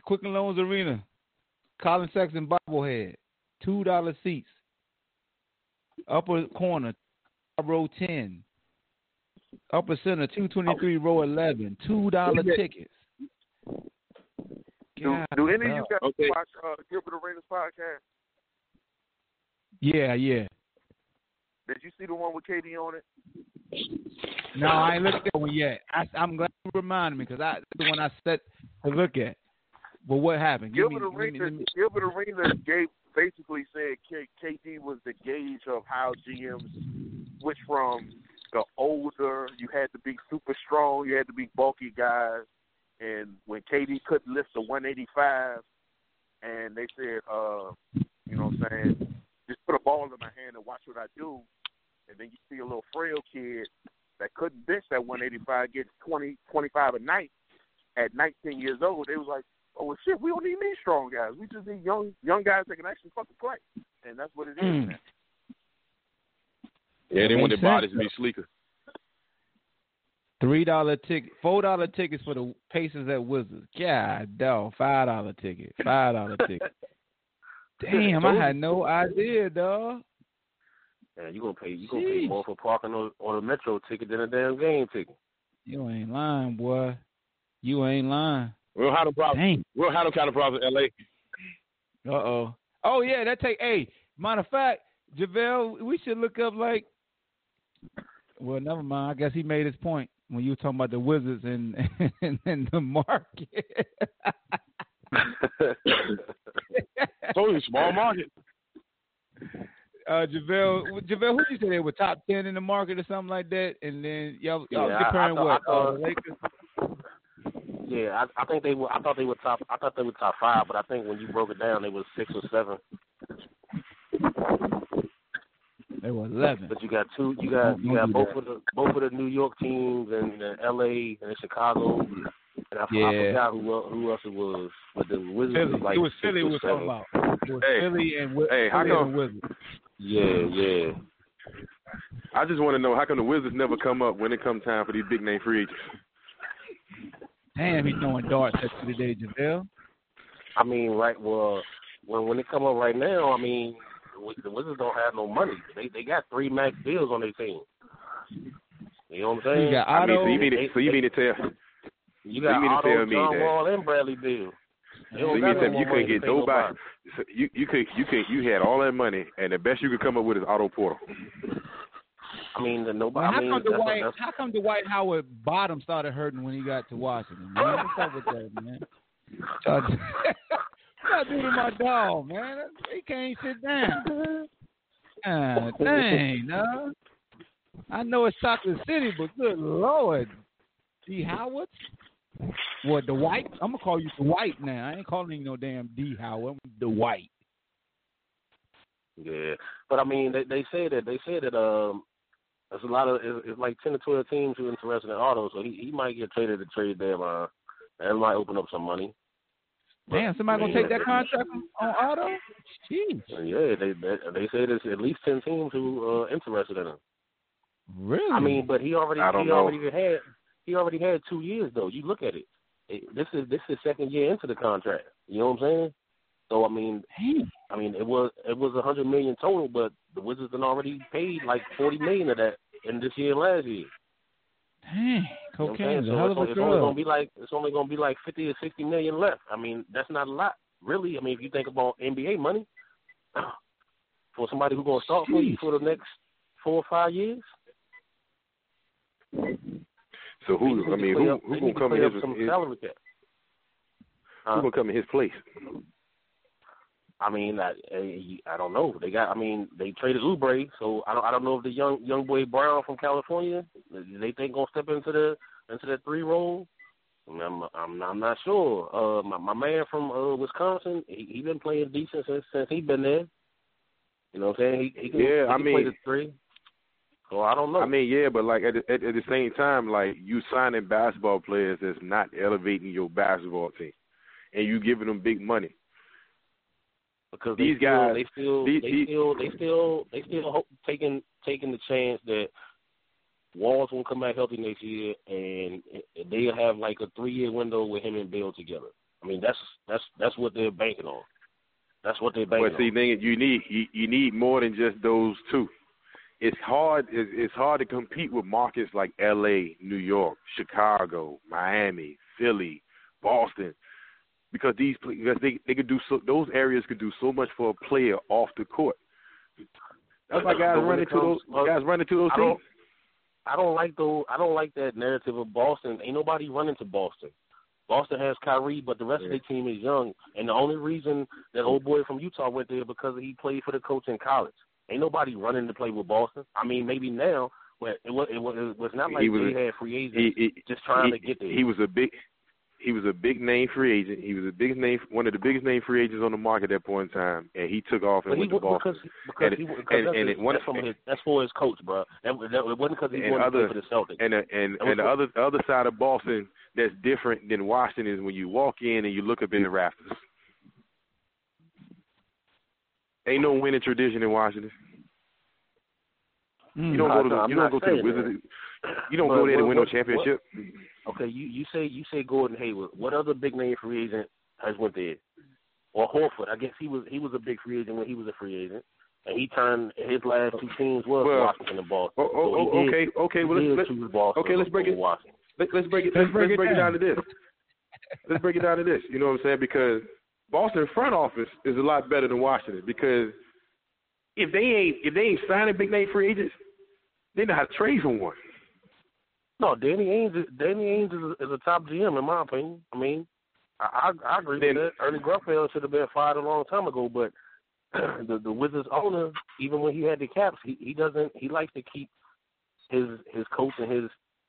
Quicken Loans Arena. Colin Sexton bobblehead. two dollar seats. Upper corner, row ten. Upper center, two twenty-three, row eleven. two dollar yeah. tickets. Do, God, do any of you guys okay. watch uh, Gilbert Arenas podcast? Yeah, yeah. Did you see the one with K D on it? No, I ain't looked at that one yet. I, I'm glad you reminded me because that's the one I set to look at. But what happened? Gilbert, me, Arena, me, me, Gilbert Arenas gave, basically said K, KD was the gauge of how G Ms switch from the older, you had to be super strong, you had to be bulky guys. And when K D couldn't lift the one eighty-five, and they said, uh, you know what I'm saying, just put a ball in my hand and watch what I do. And then you see a little frail kid that couldn't bench that one eighty-five, get twenty, twenty-five a night at nineteen years old. They was like, oh, well, shit, we don't need any strong guys. We just need young young guys that can actually fucking play. And that's what it is. Mm. Yeah, they want their bodies to be sleeker. three dollar ticket, four dollar tickets for the Pacers at Wizards. God, dog, five dollar ticket, five dollar ticket. Damn, I had no idea, dog. Yeah, you gonna pay? You gonna Jeez. pay more for parking on, on a Metro ticket than a damn game ticket? You ain't lying, boy. You ain't lying. We'll have a problem. We'll have a kind of problem in L A. Uh oh. Oh yeah, that take. Hey, matter of fact, JaVale, we should look up like. Well, never mind. I guess he made his point when you were talking about the Wizards and and, and the market. Totally small market. Uh, JaVale, JaVale, who you say they were top ten in the market or something like that? And then y'all, y'all yeah, comparing I, I, what? I, I, uh, Lakers? Yeah, I, I think they were. I thought they were top. I thought they were top five, but I think when you broke it down, they were six or seven. They were eleven. But you got two. You got you got both of the both of the New York teams and the L A and the Chicago. And I, yeah. I forgot who, who else it was. But the Wizards Philly. Was like it was Philly. Was talking about. It was hey. Philly and Wizards. Hey, how come? Wizards. Yeah, yeah. I just want to know how come the Wizards never come up when it comes time for these big name free agents. Damn, he's throwing darts at you today, JaVale. I mean, right? Well, when when it come up right now, I mean, the Wizards don't have no money. They they got three max deals on their team. You know what I'm saying? You got Otto, I mean, so you mean to, so you mean to tell? You got so you mean Otto, to tell me John that? Wall and Bradley Beal. So you mean no you couldn't get nobody? So you you could you could you had all that money, and the best you could come up with is Otto Porter. I mean, the nobody. How, I mean, come Dwight, that's, that's, how come Dwight Howard bottom started hurting when he got to Washington? Man? What's up with that, man? Uh, What do to my dog, man? He can't sit down. Ah, dang, no. I know it's Chocolate City, but good Lord. D. Howard? What, Dwight? I'm going to call you Dwight now. I ain't calling you no damn D. Howard. I'm Dwight. Yeah. But, I mean, they, they say that. They say that um, there's a lot of, it's, it's like ten or twelve teams who are interested in Auto, so he, he might get traded to trade them. Uh, that might open up some money. Damn, somebody gonna yeah. take that contract on Auto? Jeez. Yeah, they they, they say there's at least ten teams who are uh, interested in him. Really? I mean, but he already he know. already had he already had two years though. You look at it. it. This is this is second year into the contract. You know what I'm saying? So I mean, Damn. I mean it was it was a hundred million total, but the Wizards had already paid like forty million of that in this year and last year. Dang, cocaine. You know so it's, it's only gonna be like it's only gonna be like fifty or sixty million left. I mean, that's not a lot, really. I mean, if you think about N B A money for somebody who's gonna start Jeez. for you for the next four or five years. So who? I mean, who, up, who gonna come in his, some his salary cap? Huh? Who gonna come in his place? I mean, I, I don't know. They got. I mean, they traded Oubre, so I don't. I don't know if the young young boy Brown from California, they think gonna step into the into that three role. I'm I'm, I'm not sure. Uh, my, my man from uh, Wisconsin, he, he been playing decent since since he been there. You know what I'm saying? He, he can, yeah, he I can mean, play the three. So I don't know. I mean, yeah, but like at the, at, at the same time, like you signing basketball players that's not elevating your basketball team, and you giving them big money. Because these they guys, still, they still, these, they still, they still, they still hope, taking taking the chance that Wall's going to come back healthy next year, and they'll have like a three-year window with him and Bill together. I mean, that's that's that's what they're banking on. That's what they're banking on. But see, man, you need you, you need more than just those two. It's hard. It's, it's hard to compete with markets like L A, New York, Chicago, Miami, Philly, Boston, because these because they they could do so, those areas could do so much for a player off the court. That's why guys running to those uh, guys running to those teams. I don't like those. I don't like that narrative of Boston. Ain't nobody running to Boston. Boston has Kyrie, but the rest yeah. of their team is young. And the only reason that old boy from Utah went there because he played for the coach in college. Ain't nobody running to play with Boston. I mean, maybe now, but it was it was, it was not like he was, they had free agents he, he, just trying he, to get there. He was a big, he was a big name free agent. He was a big name, one of the biggest name free agents on the market at that point in time, and he took off and but went he, to Boston. Because, because and, he, because and, that's, and it, that's, from his, that's for his coach, bro. That, that, it wasn't because he wanted other, to play for the Celtics. And, a, and, and the other other side of Boston that's different than Washington is when you walk in and you look up in the rafters. Ain't no winning tradition in Washington. Mm, you don't I, go to I'm you don't go to the Wizards. You don't go there to win no championship. What, okay, you, you say you say Gordon Hayward. What other big name free agent has went there? Or Horford? I guess he was he was a big free agent when he was a free agent, and he turned his last two teams was well, Washington and Boston. Oh, oh, so did, okay, okay. Well, let's, let's okay. Let's break it. Let, let's break it. Let's, let's break, it, break down. it down to this. Let's break it down to this. You know what I'm saying? Because Boston front office is a lot better than Washington, because if they ain't if they ain't signing big name free agents, they know how to trade for one. No, Danny Ainge, Danny Ainge is a, is a top G M in my opinion. I mean, I, I, I agree then, with that. Ernie Grunfeld should have been fired a long time ago, but the, the Wizards owner, even when he had the Caps, he, he doesn't he likes to keep his his coach and his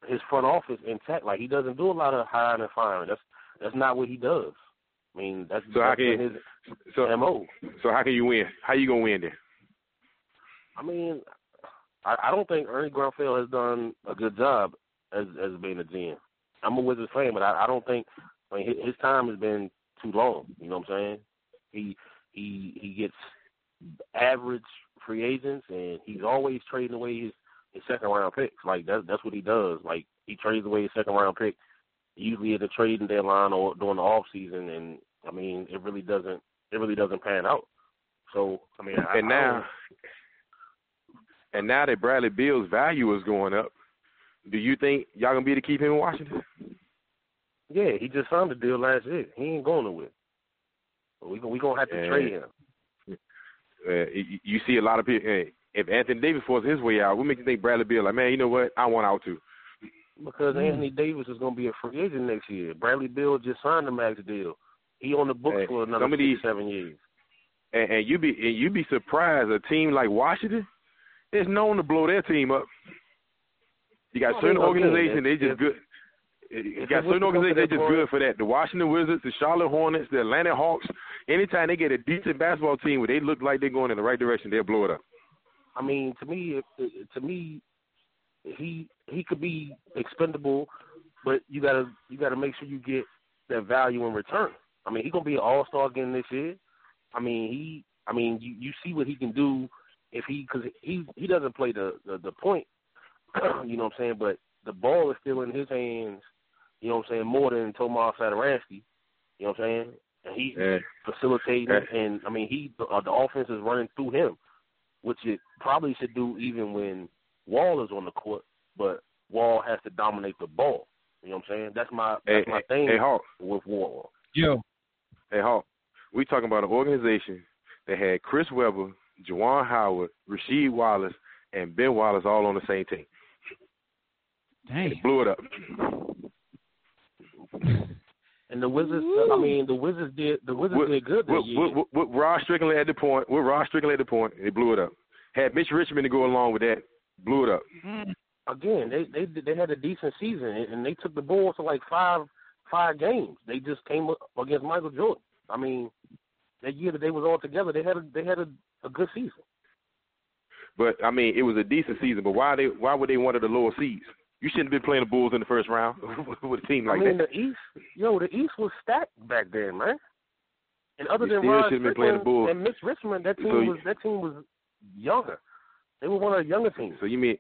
his front office intact. Like, he doesn't do a lot of hiring and firing. That's that's not what he does. I mean, that's, so that's can, his so, M O. So how can you win? How you gonna win there? I mean, I, I don't think Ernie Grunfeld has done a good job as as being a G M. I'm a Wizards fan, but I, I don't think I mean, his, his time has been too long. You know what I'm saying? He he he gets average free agents, and he's always trading away his, his second round picks. Like that's that's what he does. Like he trades away his second round pick usually at the trading deadline or during the off season, and I mean it really doesn't it really doesn't pan out. So I mean, I, and now I and now that Bradley Beal's value is going up, do you think y'all going to be able to keep him in Washington? Yeah, he just signed a deal last year. He ain't going nowhere. We're we going to have to and, trade him. Uh, you see a lot of people, hey, if Anthony Davis forces his way out, what makes you think Bradley Beal like, man, you know what, I want out too? Because mm-hmm. Anthony Davis is going to be a free agent next year. Bradley Beal just signed a max deal. He on the books hey, for another six, these, seven years. And, and you be and you be surprised a team like Washington is known to blow their team up. You got certain organizations, they just good. You got certain organizations, they just good for that. The Washington Wizards, the Charlotte Hornets, the Atlanta Hawks. Anytime they get a decent basketball team where they look like they're going in the right direction, they'll blow it up. I mean, to me, to me, he he could be expendable, but you gotta you gotta make sure you get that value in return. I mean, he's gonna be an All Star again this year. I mean, he. I mean, you, you see what he can do if he because he he doesn't play the the, the point. You know what I'm saying? But the ball is still in his hands, you know what I'm saying, more than Tomáš Satoranský. You know what I'm saying? And he's yeah. facilitating, yeah. and, I mean, he uh, the offense is running through him, which it probably should do even when Wall is on the court, but Wall has to dominate the ball. You know what I'm saying? That's my that's hey, my thing hey, Hawk. with Wall. Yo. Hey, Hawk, we talking about an organization that had Chris Webber, Juwan Howard, Rasheed Wallace, and Ben Wallace all on the same team. Dang. It blew it up. And the Wizards, Woo. I mean, the Wizards did the Wizards with, did good this with, year. With, with Rod Strickland at the point, with Rod Strickland at the point, they blew it up. Had Mitch Richmond to go along with that, blew it up. Again, they they they had a decent season, and they took the Bulls to like five five games. They just came up against Michael Jordan. I mean, that year that they was all together, they had a, they had a, a good season. But I mean, it was a decent season. But why they why would they want the lower seeds? You shouldn't have been playing the Bulls in the first round with a team like that. I mean, that. the East, yo, the East was stacked back then, man. And other you than Rod Strickland and Mitch Richmond, that team so was you, that team was younger. They were one of the younger teams. So you mean,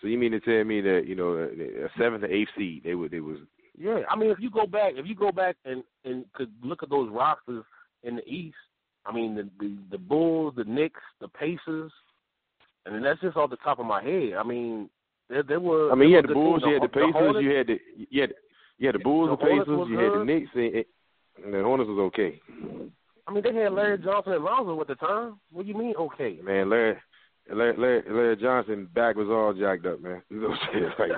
So you mean to tell me that, you know, a seventh or eighth seed, they would, they was. Yeah, I mean, if you go back, if you go back and, and could look at those rosters in the East, I mean, the, the the Bulls, the Knicks, the Pacers, and then that's just off the top of my head. I mean, there, there were. I mean, you had the Bulls, you had the Pacers, you had the you had you had the Bulls, the Pacers, you had the Knicks, and, and the Hornets was okay. I mean, they had Larry Johnson and Lonzo at the time. What do you mean, okay? Man, Larry. Larry, Larry, Larry Johnson back was all jacked up, man. You know what I'm saying?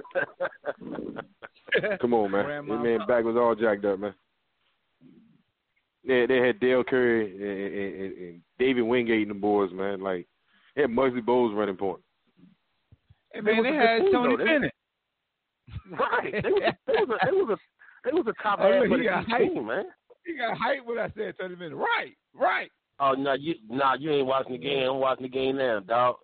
Like, come on, man. This man back was all jacked up, man. Yeah, they had Dale Curry and, and, and David Wingate and the boys, man. Like, they had Muggsy Bogues running point. Hey, man, they, they had team, Tony Bennett. Right. They was, they was a, they was a, they was a top oh, half team, man. You got hype when I said Tony Bennett. Right, right. Oh, no, you nah, you ain't watching the game. I'm watching the game now, dog.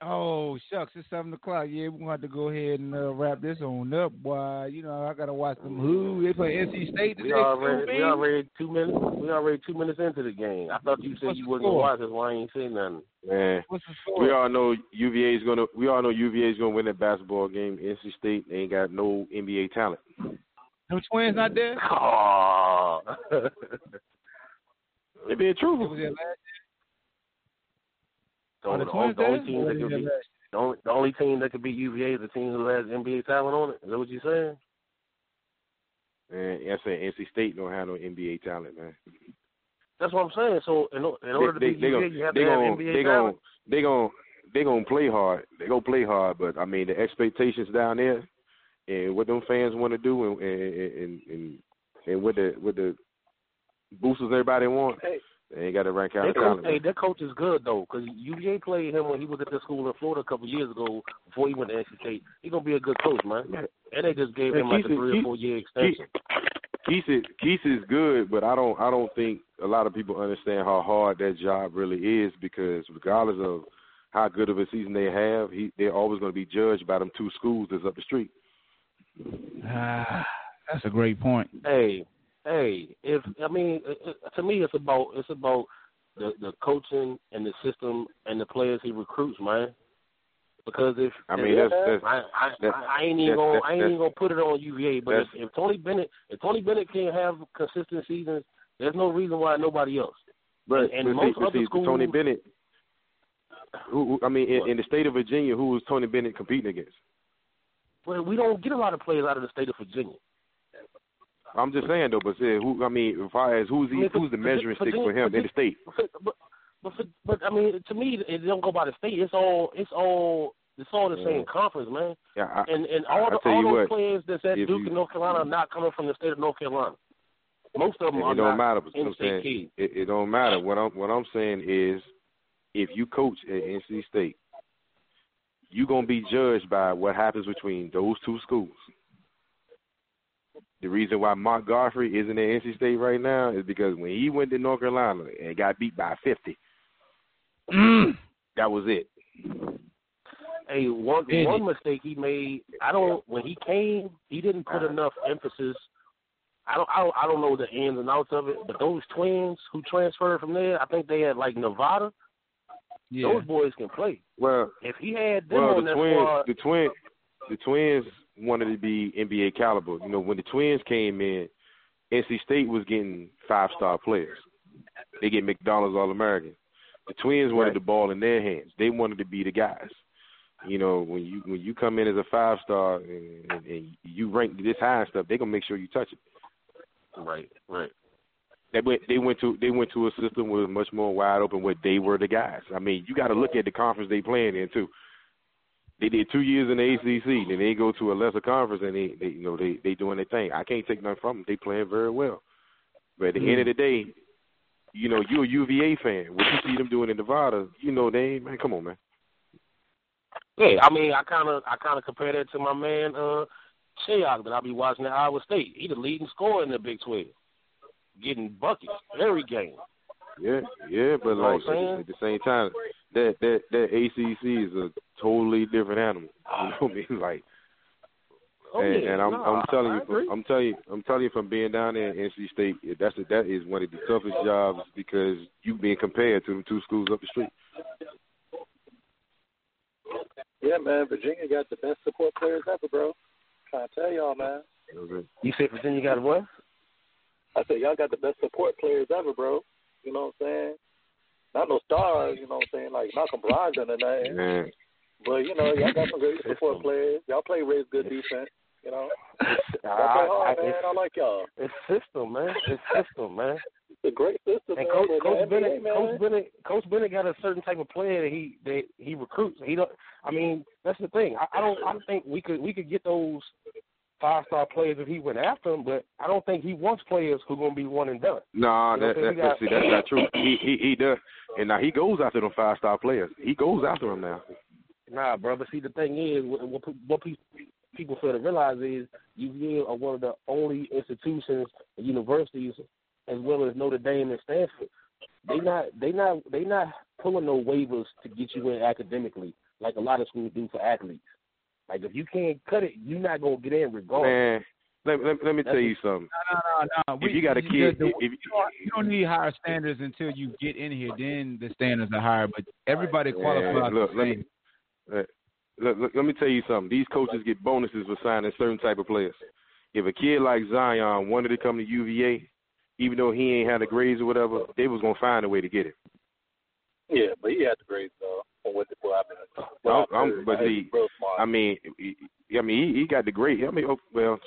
Oh, shucks, it's seven o'clock. Yeah, we're going to have to go ahead and uh, wrap this on up. Why, you know, I got to watch them Who. They play N C State today. We already, we already two minutes We already two minutes into the game. I thought you said What's you wasn't going to watch this. Why I ain't saying nothing? Man, What's the score? We all know U V A is going to We all know U V A is going to win that basketball game. N C State, they ain't got no N B A talent. No twins not there? Oh. It be a truth. Was that last year? On the, the, only, the, only team that could be, the, only, the only team that could beat U V A is the team who has N B A talent on it. Is that what you're saying? Man, I'm saying N C State don't have no N B A talent, man. That's what I'm saying. So in, in order they, to beat they, U V A, gonna, you have to have gonna, N B A they talent. They're going they gonna play hard. They're going to play hard, but, I mean, the expectations down there and what them fans want to do and, and, and, and, and what the, what the – boosters everybody want. Hey, they ain't got the right kind of talent. Hey, that coach is good, though, because U V A played him when he was at the school in Florida a couple years ago before he went to N C State. He's going to be a good coach, man. man. And they just gave man, him like Keith, a three Keith, or four-year extension. Keith, Keith, is, Keith is good, but I don't I don't think a lot of people understand how hard that job really is, because regardless of how good of a season they have, he, they're always going to be judged by them two schools that's up the street. Ah, that's a great point. Hey, Hey, if I mean, to me, it's about it's about the, the coaching and the system and the players he recruits, man. Because if I mean, if, that's, that's, I, I, that's, I ain't even gonna I ain't even gonna put it on U V A. But if, if Tony Bennett if Tony Bennett can't have consistent seasons, there's no reason why nobody else. But and, and most see, other see, schools, Tony Bennett. Who, who I mean, in, in the state of Virginia, who was Tony Bennett competing against? Well, we don't get a lot of players out of the state of Virginia. I'm just saying, though, but say, who, I mean, as far as who's, he, I mean, who's the measuring stick for him in the state? But, but, but, but, I mean, to me, it don't go by the state. It's all it's all, it's all the yeah. same conference, man. Yeah, I, and and all, the, all those what, players that's at Duke you, and North Carolina are not coming from the state of North Carolina. Most of them are don't not in-state kids. It, it don't matter. What I'm, what I'm saying is if you coach at N C State, you're going to be judged by what happens between those two schools. The reason why Montgomery isn't at N C State right now is because when he went to North Carolina and got beat by fifty, mm. that was it. Hey, one one mistake he made. I don't. When he came, he didn't put enough emphasis. I don't. I don't, I don't know the ins and outs of it, but those twins who transferred from there, I think they had like Nevada. Yeah. Those boys can play. Well, if he had them well, on the that twins, squad, the twin, the twins. wanted to be N B A caliber. You know, when the twins came in, N C State was getting five-star players. They get McDonald's All-American. The twins wanted right. the ball in their hands. They wanted to be the guys. You know, when you when you come in as a five-star and, and, and you rank this high and stuff, they're going to make sure you touch it. Right, right. They went, they went to they went to a system where it was much more wide open where they were the guys. I mean, you got to look at the conference they playing in, too. They did two years in the A C C, then they go to a lesser conference, and they, they you know, they, they doing their thing. I can't take nothing from them. They playing very well. But at the mm. end of the day, you know, you're a U V A fan. What you see them doing in Nevada, you know, they ain't, man, come on, man. Yeah, I mean, I kind of I kind of compare that to my man, uh, Shayok, that I be watching at Iowa State. He the leading scorer in the Big twelve, getting buckets every game. Yeah, yeah, but like you know at the same time, that that that A C C is a totally different animal. You know what I mean? Like, oh, and, yeah. and I'm no, I'm telling I, you, I from, I'm telling you, I'm telling you from being down there at N C State, that's a, that is one of the toughest jobs because you being compared to them two schools up the street. Yeah, man, Virginia got the best support players ever, bro. I'm trying to tell y'all, man. You said Virginia got what? I said y'all got the best support players ever, bro. You know what I'm saying? Not no stars, you know what I'm saying, like Malcolm Brogdon or nothing. Man. But, you know, y'all got some great support players. Y'all play really good defense, you know. Y'all play hard, I, I, man. I like y'all. It's system, man. It's system, man. It's a great system, and man. Coach, Coach, Bennett, N B A, man. Coach Bennett, Coach Bennett got a certain type of player that he that he recruits. He don't. I mean, that's the thing. I, I don't. I think we could we could get those five star players if he went after them, but I don't think he wants players who are gonna be one and done. Nah, you know that, that's got, see, that's not true. He he he does, and now he goes after them five star players. He goes after them now. Nah, brother. See, the thing is, what, what people fail to realize is U V A are one of the only institutions, universities, as well as Notre Dame and Stanford. They not, they not, they not pulling no waivers to get you in academically, like a lot of schools do for athletes. Like if you can't cut it, you're not gonna get in regardless. Man. Let, let, let me That's tell you something. No, no, no. If we, you got a kid, you, the, if you, you don't need higher standards until you get in here. Then the standards are higher. But everybody qualifies. Look, let me. Look, look, let me tell you something. These coaches get bonuses for signing certain type of players. If a kid like Zion wanted to come to U V A, even though he ain't had the grades or whatever, they was going to find a way to get him. Yeah, but he had the grades, though, from what I've been told. But see, I mean, he, I mean, he, he got the grades. I mean, oh, well,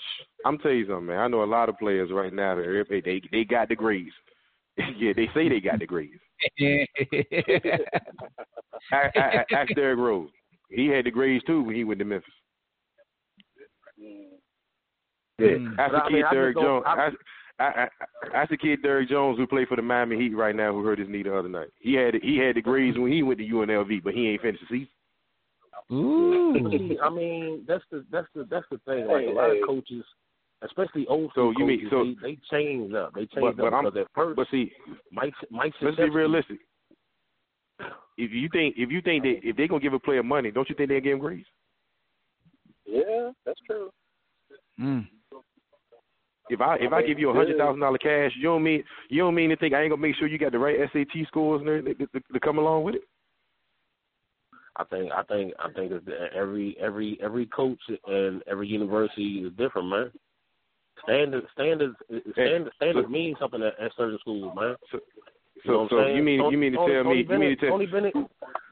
I'm telling you something, man. I know a lot of players right now, that they, they, they got the grades. Yeah, they say they got the grades. I, I, I, ask Derrick Rose. He had the grades, too, when he went to Memphis. Yeah. Mm. Ask the kid, I mean, Derrick gonna, Jones. I, I, I, I, ask the kid, Derrick Jones, who played for the Miami Heat right now, who hurt his knee the other night. He had he had the grades when he went to U N L V, but he ain't finished the season. Ooh. I mean, that's the that's the, that's the thing. Like, a lot of coaches, especially old school so coaches, so, they, they change up. They change but, but up. But, first, but see, Mike, Mike let's be realistic. If you think if you think that if they're gonna give a player money, don't you think they'll give him grades? Yeah, that's true. Mm. If I if I, mean, I give you a hundred thousand dollar cash, you don't mean you don't mean to think I ain't gonna make sure you got the right S A T scores and everything to, to, to come along with it. I think I think I think every every every coach and every university is different, man. Standards standards standards, standards mean something at, at certain schools, man. So, You know so, so you mean Tony, you mean to Tony, tell Tony me Bennett, you mean to tell Tony Bennett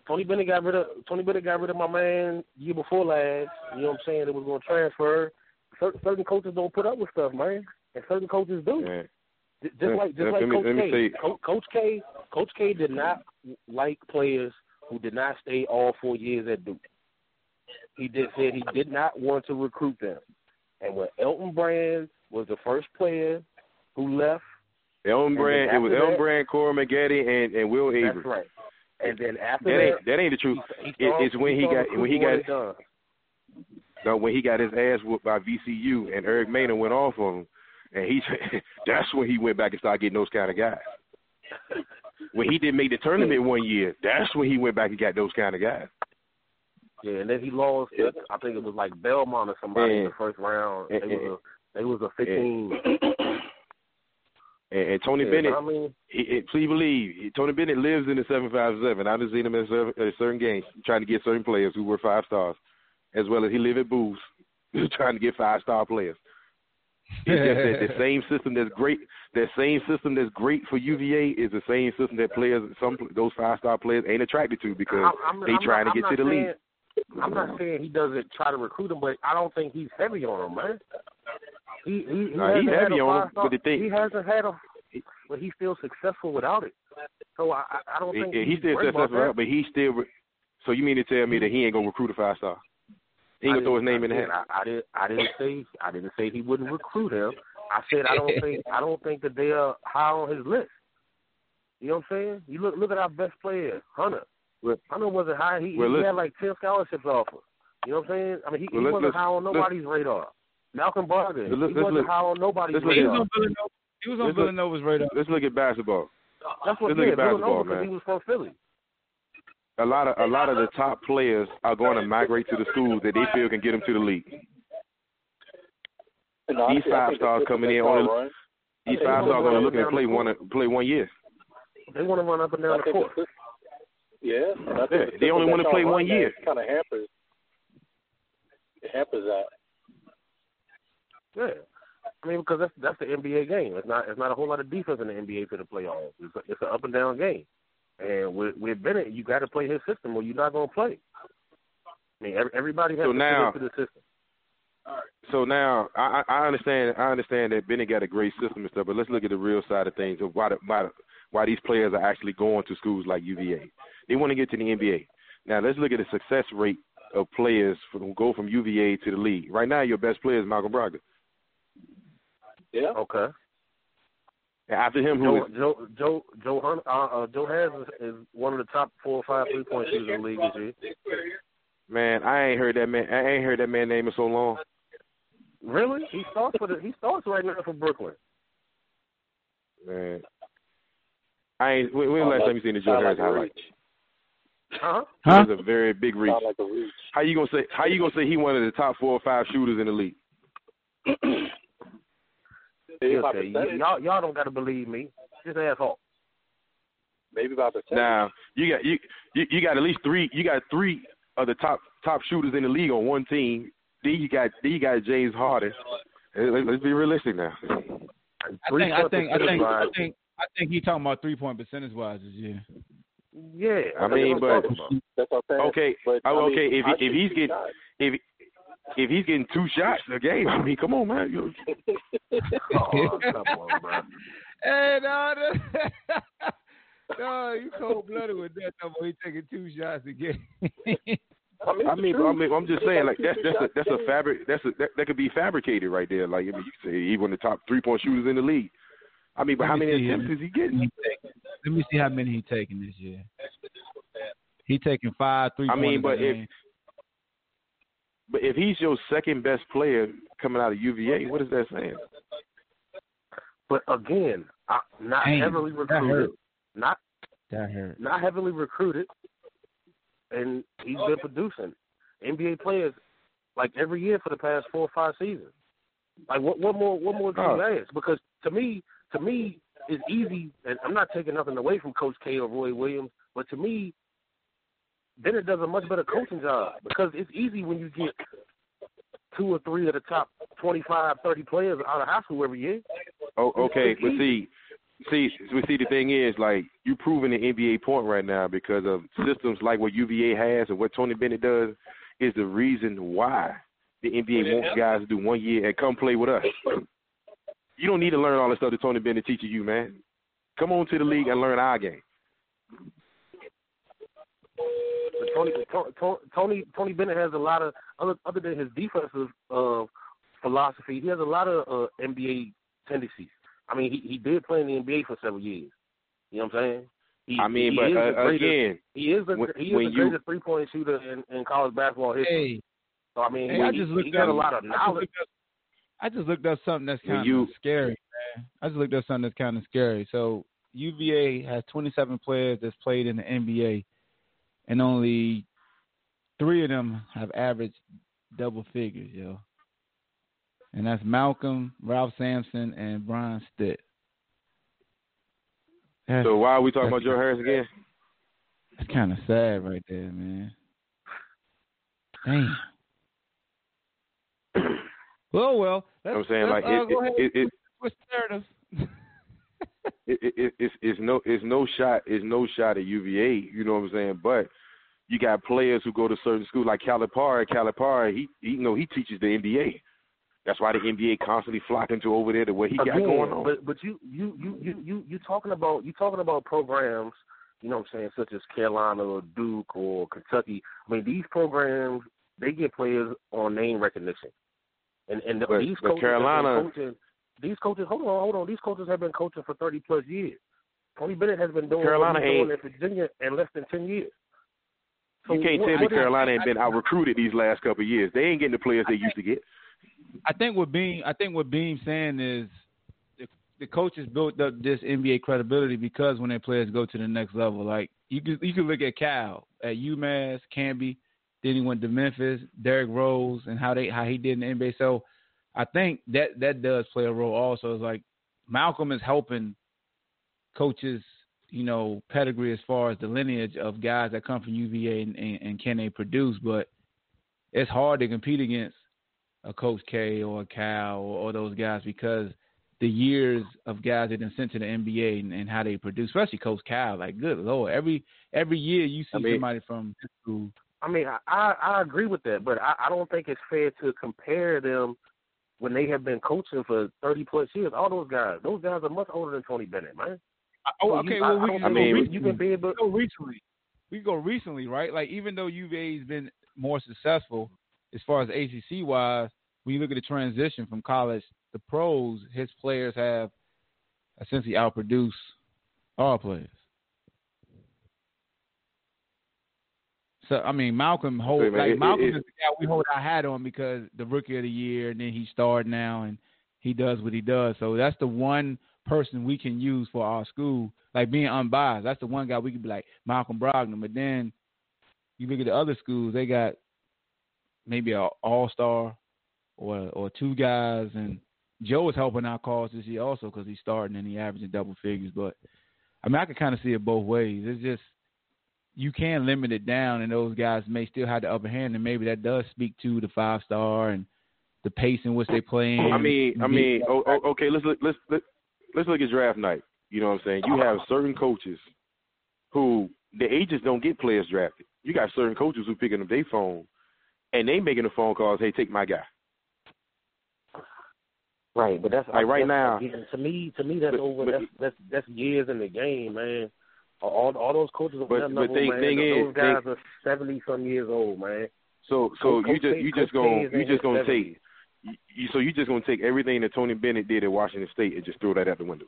Tony Bennett got rid of Tony Bennett got rid of my man year before last. You know what I'm saying? It was going to transfer. Certain, certain coaches don't put up with stuff, man, and certain coaches do. Yeah. Just yeah. like just yeah. like me, Coach K. Coach, Coach K. Coach K did not like players who did not stay all four years at Duke. He did said he did not want to recruit them, and when Elton Brand was the first player who left. Elton Brand, it was Elton Brand, Cora Maggette, and, and Will Avery. That's right. And then after that, ain't, that ain't the truth. He, he it, saw, it's when he, he got when he got no when he got his ass whooped by V C U and Eric Maynard went off on him, and he that's when he went back and started getting those kind of guys. When he didn't make the tournament one year, that's when he went back and got those kind of guys. Yeah, and then he lost. Yeah. To, I think it was like Belmont or somebody and, in the first round. It was a it was a fifteen. And, And, and Tony yeah, Bennett, I mean, it, it, please believe, Tony Bennett lives in the seven five seven. I've seen him at certain, at certain games trying to get certain players who were five stars, as well as he lives at Booths trying to get five star players. It's just that the same system that's great, that same system that's great for U V A is the same system that players, some those five star players ain't attracted to because I'm, I'm, they I'm trying not, to get to the saying, league. I'm not saying he doesn't try to recruit them, but I don't think he's heavy on them, man. He, he, he, nah, he's heavy on him, but the thing, he hasn't had a, but he's still successful without it. So I, I don't think he, he's still successful without, but he still. So you mean to tell me that he ain't gonna recruit a five star? He ain't gonna throw his name in the hat. I, I did. I didn't say. I didn't say he wouldn't recruit him. I said I don't think. I don't think that they are high on his list. You know what I'm saying? You look. Look at our best player, Hunter. Well, Hunter wasn't high. He, well, he had like ten scholarships offers. You know what I'm saying? I mean, he, well, he wasn't high on nobody's let's, radar. Malcolm Brogdon. He wasn't high on nobody's radar. He was on Villanova's radar. Let's look at basketball. That's what let's look at basketball, man. He was from Philly. A lot of a lot of the top players are going to migrate to the schools that they feel can get them to the league. These five stars coming in on these five stars are going to look and play one play one year. They want to run up and down the court. Yeah, they only want to play one year. Kind of hampers. hampers that. Yeah. I mean, because that's that's the N B A game. It's not it's not a whole lot of defense in the N B A for the playoffs. It's a, it's an up and down game. And with, with Bennett, you got to play his system, or you're not gonna play. I mean, every, everybody has so to now, fit into the system. All right. So now I, I understand I understand that Bennett got a great system and stuff, but let's look at the real side of things of why the, why, the, why these players are actually going to schools like U V A. They want to get to the N B A. Now let's look at the success rate of players from go from U V A to the league. Right now, your best player is Malcolm Brogdon. Yeah. Okay. And after him, who Joe, is Joe Joe Joe, uh, uh, Joe Harris is, is one of the top four or five three point shooters in the league this year. Man, I ain't heard that man. I ain't heard that man name in so long. Really? He starts for the, he starts right now for Brooklyn. Man, I ain't. When was the last time you seen the Joe Harris highlight? Huh? Huh? That was a very big reach. Like reach. How you gonna say? How you gonna say he one of the top four or five shooters in the league? Okay. Y'all, y'all don't gotta believe me. Just asshole. Maybe about the ten. Now you got you, you you got at least three. You got three of the top top shooters in the league on one team. Then you got then you got James Harden. Let's be realistic now. I think I think I think, I think I think he talking about three point percentage wise this year. Yeah, I, I mean, but that's okay. But, I mean, okay, if I if he's getting shots. if if he's getting two shots a game, I mean, come on, man. Oh, come on, bro. Hey, no, no. No, you cold blooded with that. No, he's taking two shots a game. I mean, I mean, I mean, I'm just saying, like that's that's a, that's a fabric. That's a, that, that could be fabricated right there. Like, I mean, you could say he's one of the top three point shooters in the league. I mean, but how many attempts is he getting? Let me see how many he's taking this year. He's taking five, three. I mean, but if but if he's your second best player coming out of U V A, what is that saying? But again, I, not Damn, heavily recruited, not that hurt. not heavily recruited, and he's been producing N B A players like every year for the past four or five seasons. Like what, what more? What more do you oh. ask? Because to me. To me, it's easy, and I'm not taking nothing away from Coach K or Roy Williams, but to me, Bennett does a much better coaching job because it's easy when you get two or three of the top twenty-five, thirty players out of high school every year. Oh, okay, it's, it's but easy. see, see, we see the thing is, like, you're proving the N B A point right now because of systems like what U V A has and what Tony Bennett does is the reason why the N B A wants guys to do one year and come play with us. You don't need to learn all the stuff that Tony Bennett teaches you, man. Come on to the league and learn our game. But Tony, Tony, Tony Bennett has a lot of other, other than his defensive uh, philosophy. He has a lot of uh, N B A tendencies. I mean, he, he did play in the N B A for several years. You know what I'm saying? He, I mean, he but uh, greatest, again, he is the, when, he is the greatest you, three-point shooter in, in college basketball history. Hey, so I mean, hey, he, I just looked he got a lot of knowledge. I just looked up something that's kind you, of scary, man. I just looked up something that's kind of scary. So U V A has twenty-seven players that's played in the N B A, and only three of them have averaged double figures, yo. And that's Malcolm, Ralph Sampson, and Brian Stitt. That's, so why are we talking about Joe Harris again? That's kind of sad right there, man. Damn. Oh, well, well. I'm saying, like, uh, it, it, it, what's the narrative? it, it, it, it's, it's, no, it's no shot It's no shot at U V A, you know what I'm saying? But you got players who go to certain schools, like Calipari. Calipari, he, he you know, he teaches the N B A. That's why the N B A constantly flocking to over there to what he Again, got going on. But, but you, you, you, you, you, you talking about you talking about programs, you know what I'm saying, such as Carolina or Duke or Kentucky. I mean, these programs, they get players on name recognition. And, and the, but, these coaches Carolina, coaching, these coaches, hold on, hold on. These coaches have been coaching for thirty plus years. Tony Bennett has been doing Carolina doing at Virginia in less than ten years. So you can't what, tell me Carolina ain't been out recruited these last couple of years. They ain't getting the players I they think, used to get. I think what Beam, I think what Beam's saying is the, the coaches built up this N B A credibility because when their players go to the next level, like you can you can look at Cal at UMass, Canby. Then he went to Memphis, Derrick Rose, and how they how he did in the N B A. So I think that that does play a role also. It's like Malcolm is helping coaches, you know, pedigree as far as the lineage of guys that come from U V A and, and, and can they produce. But it's hard to compete against a Coach K or a Cal or, or those guys, because the years of guys that have been sent to the N B A and, and how they produce, especially Coach Cal, like, good Lord, every every year you see I mean, somebody from school. I mean, I, I agree with that, but I, I don't think it's fair to compare them when they have been coaching for thirty-plus years. All those guys, those guys are much older than Tony Bennett, man. Oh, so okay, you, well, I, we can I mean, you can be able to go recently. We go recently, right? Like, even though U V A's been more successful as far as A C C-wise, when you look at the transition from college to pros, his players have essentially outproduced our players. So, I mean, Malcolm holds, like, it, Malcolm it, it, is the guy we hold our hat on because the rookie of the year, and then he starred now, and he does what he does. So that's the one person we can use for our school, like being unbiased. That's the one guy we can be like, Malcolm Brogdon. But then you look at the other schools, they got maybe an all-star or or two guys. And Joe is helping our cause this year also because he's starting and he's averaging double figures. But, I mean, I can kind of see it both ways. It's just, you can limit it down, and those guys may still have the upper hand, and maybe that does speak to the five star and the pace in which they play. I mean, I mean, oh, oh, okay. Let's look, let's let's look at draft night. You know what I'm saying? You have certain coaches who the agents don't get players drafted. You got certain coaches who picking up their phone, and they making the phone calls. Hey, take my guy. Right, but that's like right that's, now. Again, to me, to me, that's but, over. But, that's, that's that's years in the game, man. All, all those coaches are but, but thing, thing those is, guys they, are seventy some years old, man. So, so Coach, you just you Coach just gonna you just gonna take you, so you just gonna take everything that Tony Bennett did at Washington State and just throw that out the window.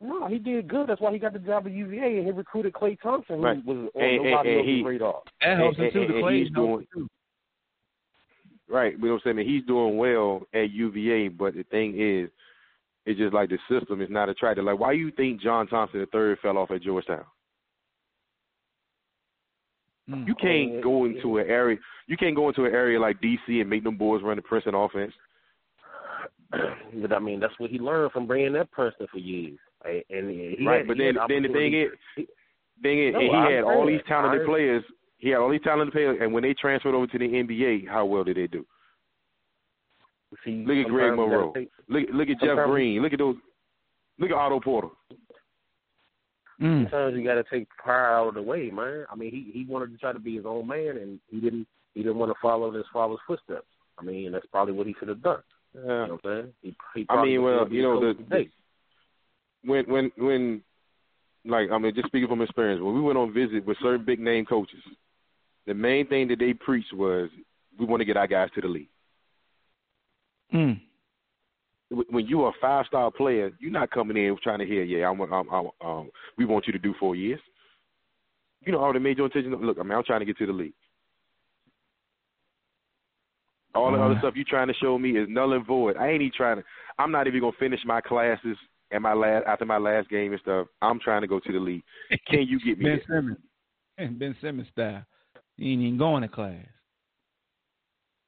No, he did good. That's why he got the job at U V A, and he recruited Klay Thompson, who right. was on and, nobody and, and else's radar. That helps him too. The Klay doing too. Right, you know what I'm saying? He's doing well at U V A, but the thing is, it's just like the system is not attractive. Like, why do you think John Thompson the third fell off at Georgetown? Mm. You can't go into an area. You can't go into an area like D C and make them boys run the Princeton offense. But I mean, that's what he learned from bringing that Princeton for years. Right, and he right had, but he then, then the thing is, thing is, no, and he I had all these talented players. He had all these talented players, and when they transferred over to the N B A, how well did they do? See, look at Greg Monroe. Take, look, look at Jeff Green. Look at those. Look at Otto Porter. Mm. Sometimes you got to take pride out of the way, man. I mean, he, he wanted to try to be his own man, and he didn't he didn't want to follow his father's footsteps. I mean, that's probably what he should have done. Yeah. You know what I'm saying? He, he I mean, well, you know, the, the, when when when like I mean, just speaking from experience, when we went on visit with certain big name coaches, the main thing that they preached was we want to get our guys to the league. Mm. When you are a five-star player, you're not coming in trying to hear, yeah, I want, I'm, I'm, um, we want you to do four years. You know, all the major intention. Look, I mean, I'm trying to get to the league. All the mm. other stuff you're trying to show me is null and void. I ain't even trying to. I'm not even gonna finish my classes and my last after my last game and stuff. I'm trying to go to the league. Can you get me Ben there? Simmons? Ben Simmons style. You ain't even going to class.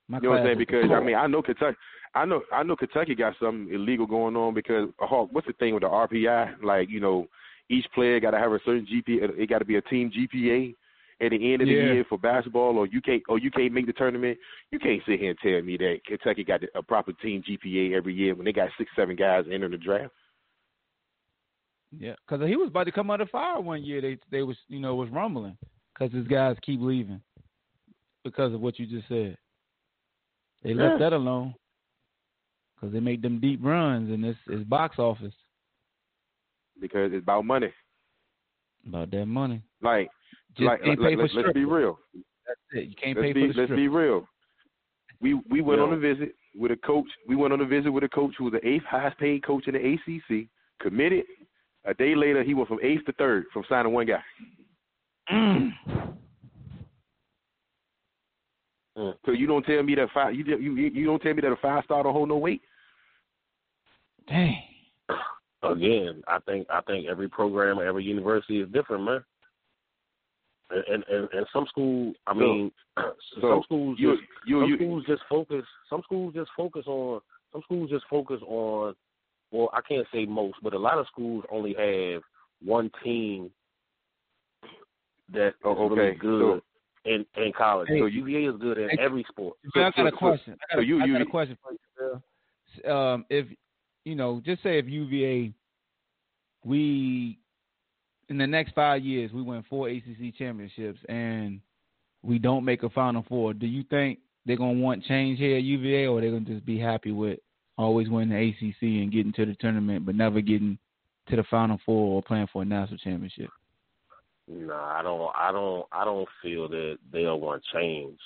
My you know what I'm saying? Because I mean, I know Kentucky. I know I know Kentucky got something illegal going on because, Hawk, what's the thing with the R P I? Like, you know, each player got to have a certain G P A. It got to be a team G P A at the end of yeah. the year for basketball, or you can't or you can't make the tournament. You can't sit here and tell me that Kentucky got a proper team G P A every year when they got six, seven guys entering the draft. Yeah, because he was about to come out of fire one year. They they was, you know, was rumbling because his guys keep leaving because of what you just said. They left yeah. that alone. Because they make them deep runs, and it's, it's box office. Because it's about money. About that money. Like, Just like, like let, let's strip. be real. That's it. You can't let's pay be, for the Let's strip. be real. We we went yeah. on a visit with a coach. We went on a visit with a coach who was the eighth highest-paid coach in the A C C, committed. A day later, he went from eighth to third from signing one guy. Mm. Mm. So you don't tell me that five. You you you don't tell me that a five-star don't hold no weight. Dang. Again, I think I think every program, every university is different, man. And and, and some schools, I mean, so, some schools you, just you, some you, schools you, just focus. Some schools just focus on. Some schools just focus on. Well, I can't say most, but a lot of schools only have one team that is oh, okay. really good. So, in, in college. Hey, so U V A is good at hey, every sport. So I got a question. I got, so you, I got you, a question for you, Bill. Um, if you know, just say if U V A, we in the next five years we win four A C C championships and we don't make a Final Four. Do you think they're gonna want change here at U V A, or they're gonna just be happy with always winning the A C C and getting to the tournament, but never getting to the Final Four or playing for a national championship? No, nah, I don't. I don't. I don't feel that they'll want change.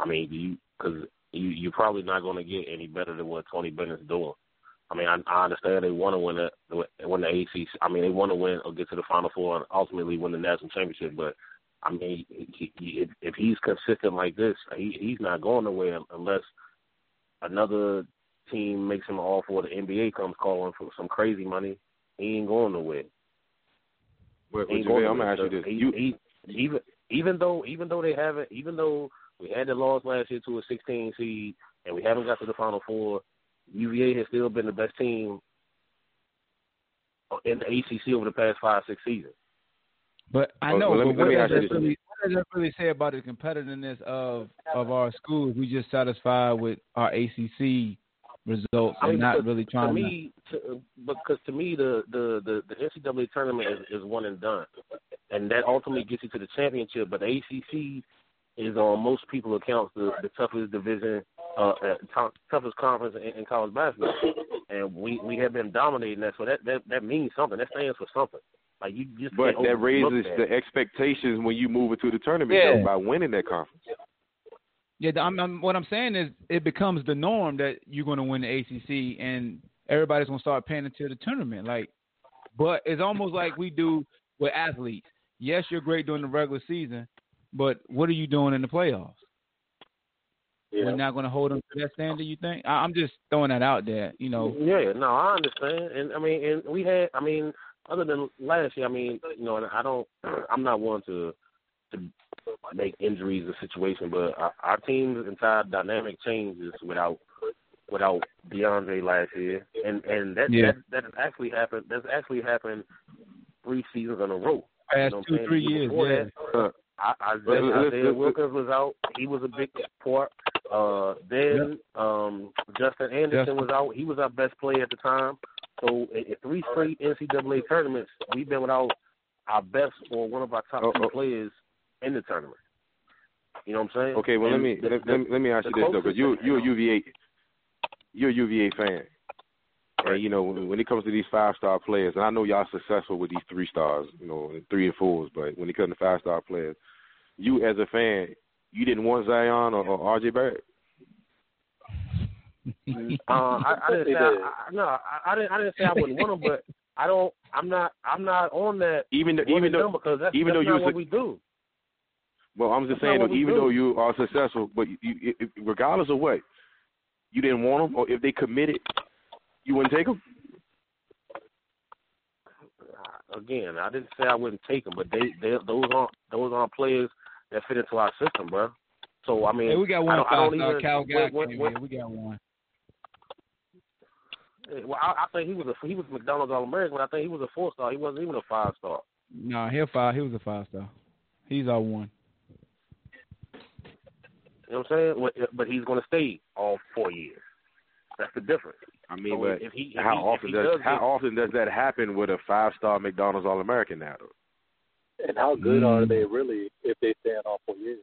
I mean, you because you, you're probably not going to get any better than what Tony Bennett's doing. I mean, I, I understand they want to win the win the A C C. I mean, they want to win or get to the Final Four and ultimately win the national championship. But I mean, he, he, if he's consistent like this, he, he's not going nowhere unless another team makes him an offer or the N B A comes calling for some crazy money. He ain't going nowhere. Wait, wait, wait, I'm gonna ask you this. He, you, he, even even though even though they haven't even though we had the loss last year to a sixteen seed and we haven't got to the Final Four, U V A has still been the best team in the A C C over the past five six seasons. But I know. Well, but what, does that really, what does that really say about the competitiveness of of our schools? We just satisfied with our A C C results and I mean, not really trying to me, to, because to me the, the, the, the N C double A tournament is, is one and done, and that ultimately gets you to the championship. But the A C C is on most people's accounts the, the toughest division, uh, t- toughest conference in, in college basketball, and we, we have been dominating that. So that, that that means something. That stands for something. Like you just but that raises that. The expectations when you move into the tournament yeah. though, by winning that conference. Yeah, I'm, I'm, what I'm saying is it becomes the norm that you're going to win the A C C and everybody's going to start paying into the tournament. Like, but it's almost like we do with athletes. Yes, you're great during the regular season, but what are you doing in the playoffs? Yeah. We're not going to hold them to that standard, you think? I, I'm just throwing that out there, you know. Yeah, no, I understand. And, I mean, and we had, I mean, other than last year, I mean, you know, and I don't, I'm not one to, to – make injuries a situation, but our, our team's entire dynamic changes without without DeAndre last year, and and that yeah. that that actually happened. That's actually happened three seasons in a row. Past you know two, three years. Yeah. That, uh, I, I, I, Isaiah Wilkins was out. He was a big part. Uh, then um, Justin Anderson was out. He was our best player at the time. So in three straight N C double A tournaments, we've been without our best or one of our top two players in the tournament. You know what I'm saying? Okay, well, and let me the, let, the, let me let me ask you this, though, because you, you're a U V A, you're a U V A fan. Right. And, you know, when, when it comes to these five-star players, and I know y'all successful with these three-stars, you know, and three and fours, but when it comes to five-star players, you as a fan, you didn't want Zion or, or R J Barrett? um, I, I didn't say I, I, no, I, I didn't I didn't say I wouldn't want them, but I don't, I'm not, I'm not on that. Even though, even though, because that's, even that's though not you what su- we do. Well, I'm just saying, though, even do. though you are successful, but you, you, if, regardless of what, you didn't want them, or if they committed, you wouldn't take them? Again, I didn't say I wouldn't take them, but they, they those aren't those aren't players that fit into our system, bro. So, I mean, hey, we got one five-star Cal guy. We got one. Well, I, I think he was a he was McDonald's All-American, but I think he was a four-star. He wasn't even a five-star. No, he five. He was a five-star. He's our one. You know what I'm saying? But he's going to stay all four years. That's the difference. I mean, so but if he, if how, he, often if he does, does how often does that happen with a five-star McDonald's All-American now? And how good mm. are they really if they stay in all four years?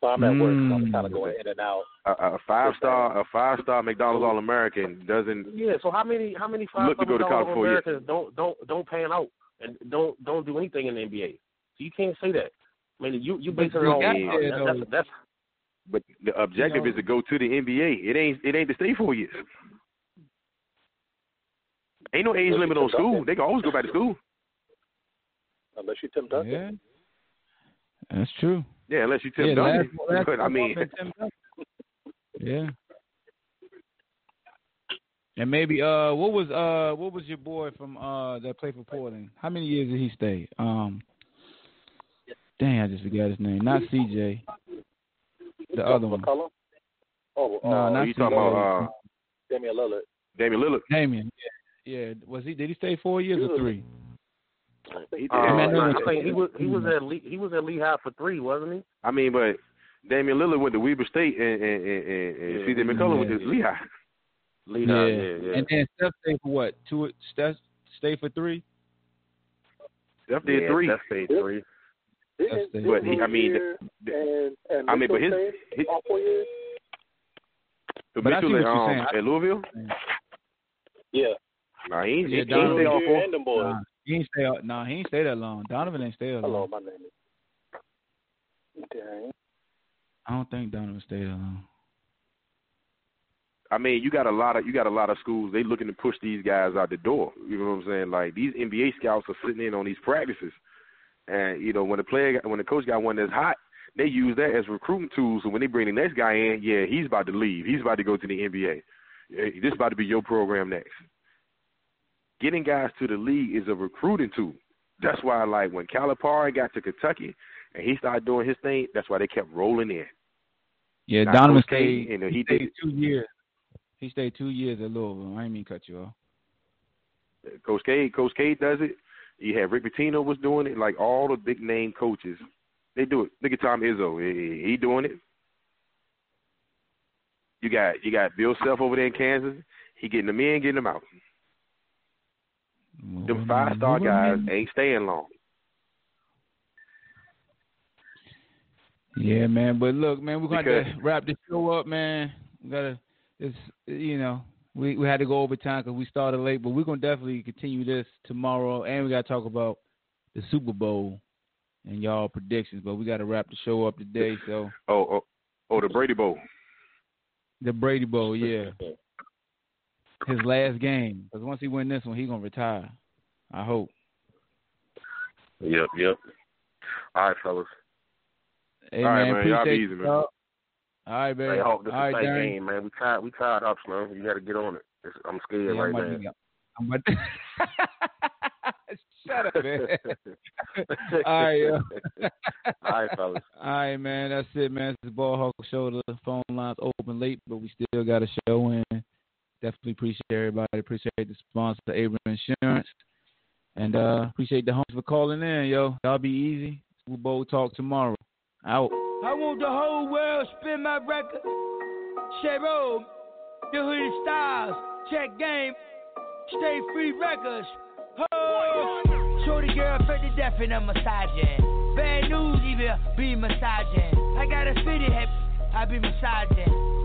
So I'm at mm. work, so I'm kind of going in and out. A, a five-star, a five-star McDonald's All-American doesn't. Yeah. So how many, how many five-star McDonald's All-Americans don't don't don't pan out and don't don't do anything in the N B A? So you can't say that. I mean, you you basically on that's, that's, that's but the objective you know, is to go to the N B A. It ain't it ain't to stay four years. Ain't no age limit on school. Duncan. They can always go back to school. Unless you Tim Duncan. Yeah, that's true. Yeah, unless you Tim yeah, Duncan. Last, but last I mean, yeah. And maybe uh, what was uh, what was your boy from uh that played for Portland? How many years did he stay? Um. Dang, I just forgot his name. Not C J. The other one. McCollum? Oh, no, uh, not you C J. Talking about uh, Damian Lillard. Damian Lillard. Damian. Yeah. yeah. Was he? Did he stay four years he or was, three? He, did. Uh, man, like, he, he was he was at Le, he was at Lehigh for three, wasn't he? I mean, but Damian Lillard went to Weber State, and and and, and yeah. C J McCollum yeah. went to Lehigh. Lehigh, yeah. Yeah, yeah. And then Steph stayed for what? Two? Steph stayed for three. Steph did yeah, three. Steph stayed three. Didn't, didn't but he, I mean, and, and I mean, but his, his all four years. But I see what you're saying. At Louisville. Yeah. Nah, he ain't, yeah, he ain't stay all four. Nah, he ain't stay. Nah, he ain't stay that long. Donovan ain't stay that long. Hello, my name is. Dang. I don't think Donovan stayed that long. I mean, you got a lot of you got a lot of schools. They looking to push these guys out the door. You know what I'm saying? Like these N B A scouts are sitting in on these practices, and you know when the player, when the coach got one that's hot, they use that as recruiting tools. So when they bring the next guy in, yeah, he's about to leave. He's about to go to the N B A. This is about to be your program next. Getting guys to the league is a recruiting tool. That's why, like, when Calipari got to Kentucky and he started doing his thing, that's why they kept rolling in. Yeah, now, Donovan stayed, and he, he stayed did two years. He stayed two years at Louisville. I didn't mean to cut you off. Coach K, Coach K does it. You had Rick Pitino was doing it. Like, all the big-name coaches, they do it. Look at Tom Izzo. He, he doing it. You got you got Bill Self over there in Kansas. He getting them in, getting them out. Them five-star guys ain't staying long. Yeah, man. But look, man, we're going to have to wrap this show up, man. We got to, it's, you know, we, we had to go over time because we started late, but we're going to definitely continue this tomorrow, and we got to talk about the Super Bowl and y'all predictions. But we got to wrap the show up today. So oh, oh, oh, the Brady Bowl. The Brady Bowl, yeah. His last game, because once he win this one, he gonna retire. I hope. Yep, yep. All right, fellas. Hey, all right, man. man. Y'all be easy, man. All right, baby. Hey, Hawk, this all is right, tight game, man. We tied, we tied up, Slim. You got to get on it. It's, I'm scared yeah, right I'm now. I'm about to... Shut up, man. All right, yo. All right, fellas. All right, man. That's it, man. It's the Ball Hawk Show. The phone lines open late, but we still got a show in. Definitely appreciate everybody. Appreciate the sponsor, Able Insurance. And uh, appreciate the homies for calling in, yo. Y'all be easy. We'll bold talk tomorrow. Out. I want the whole world spin my record. Shero, the hoodie styles. Check game. Stay free records. Ho! Shorty girl, fit the death and I'm massaging. Bad news, even be massaging. I got a city hip. I be massaging.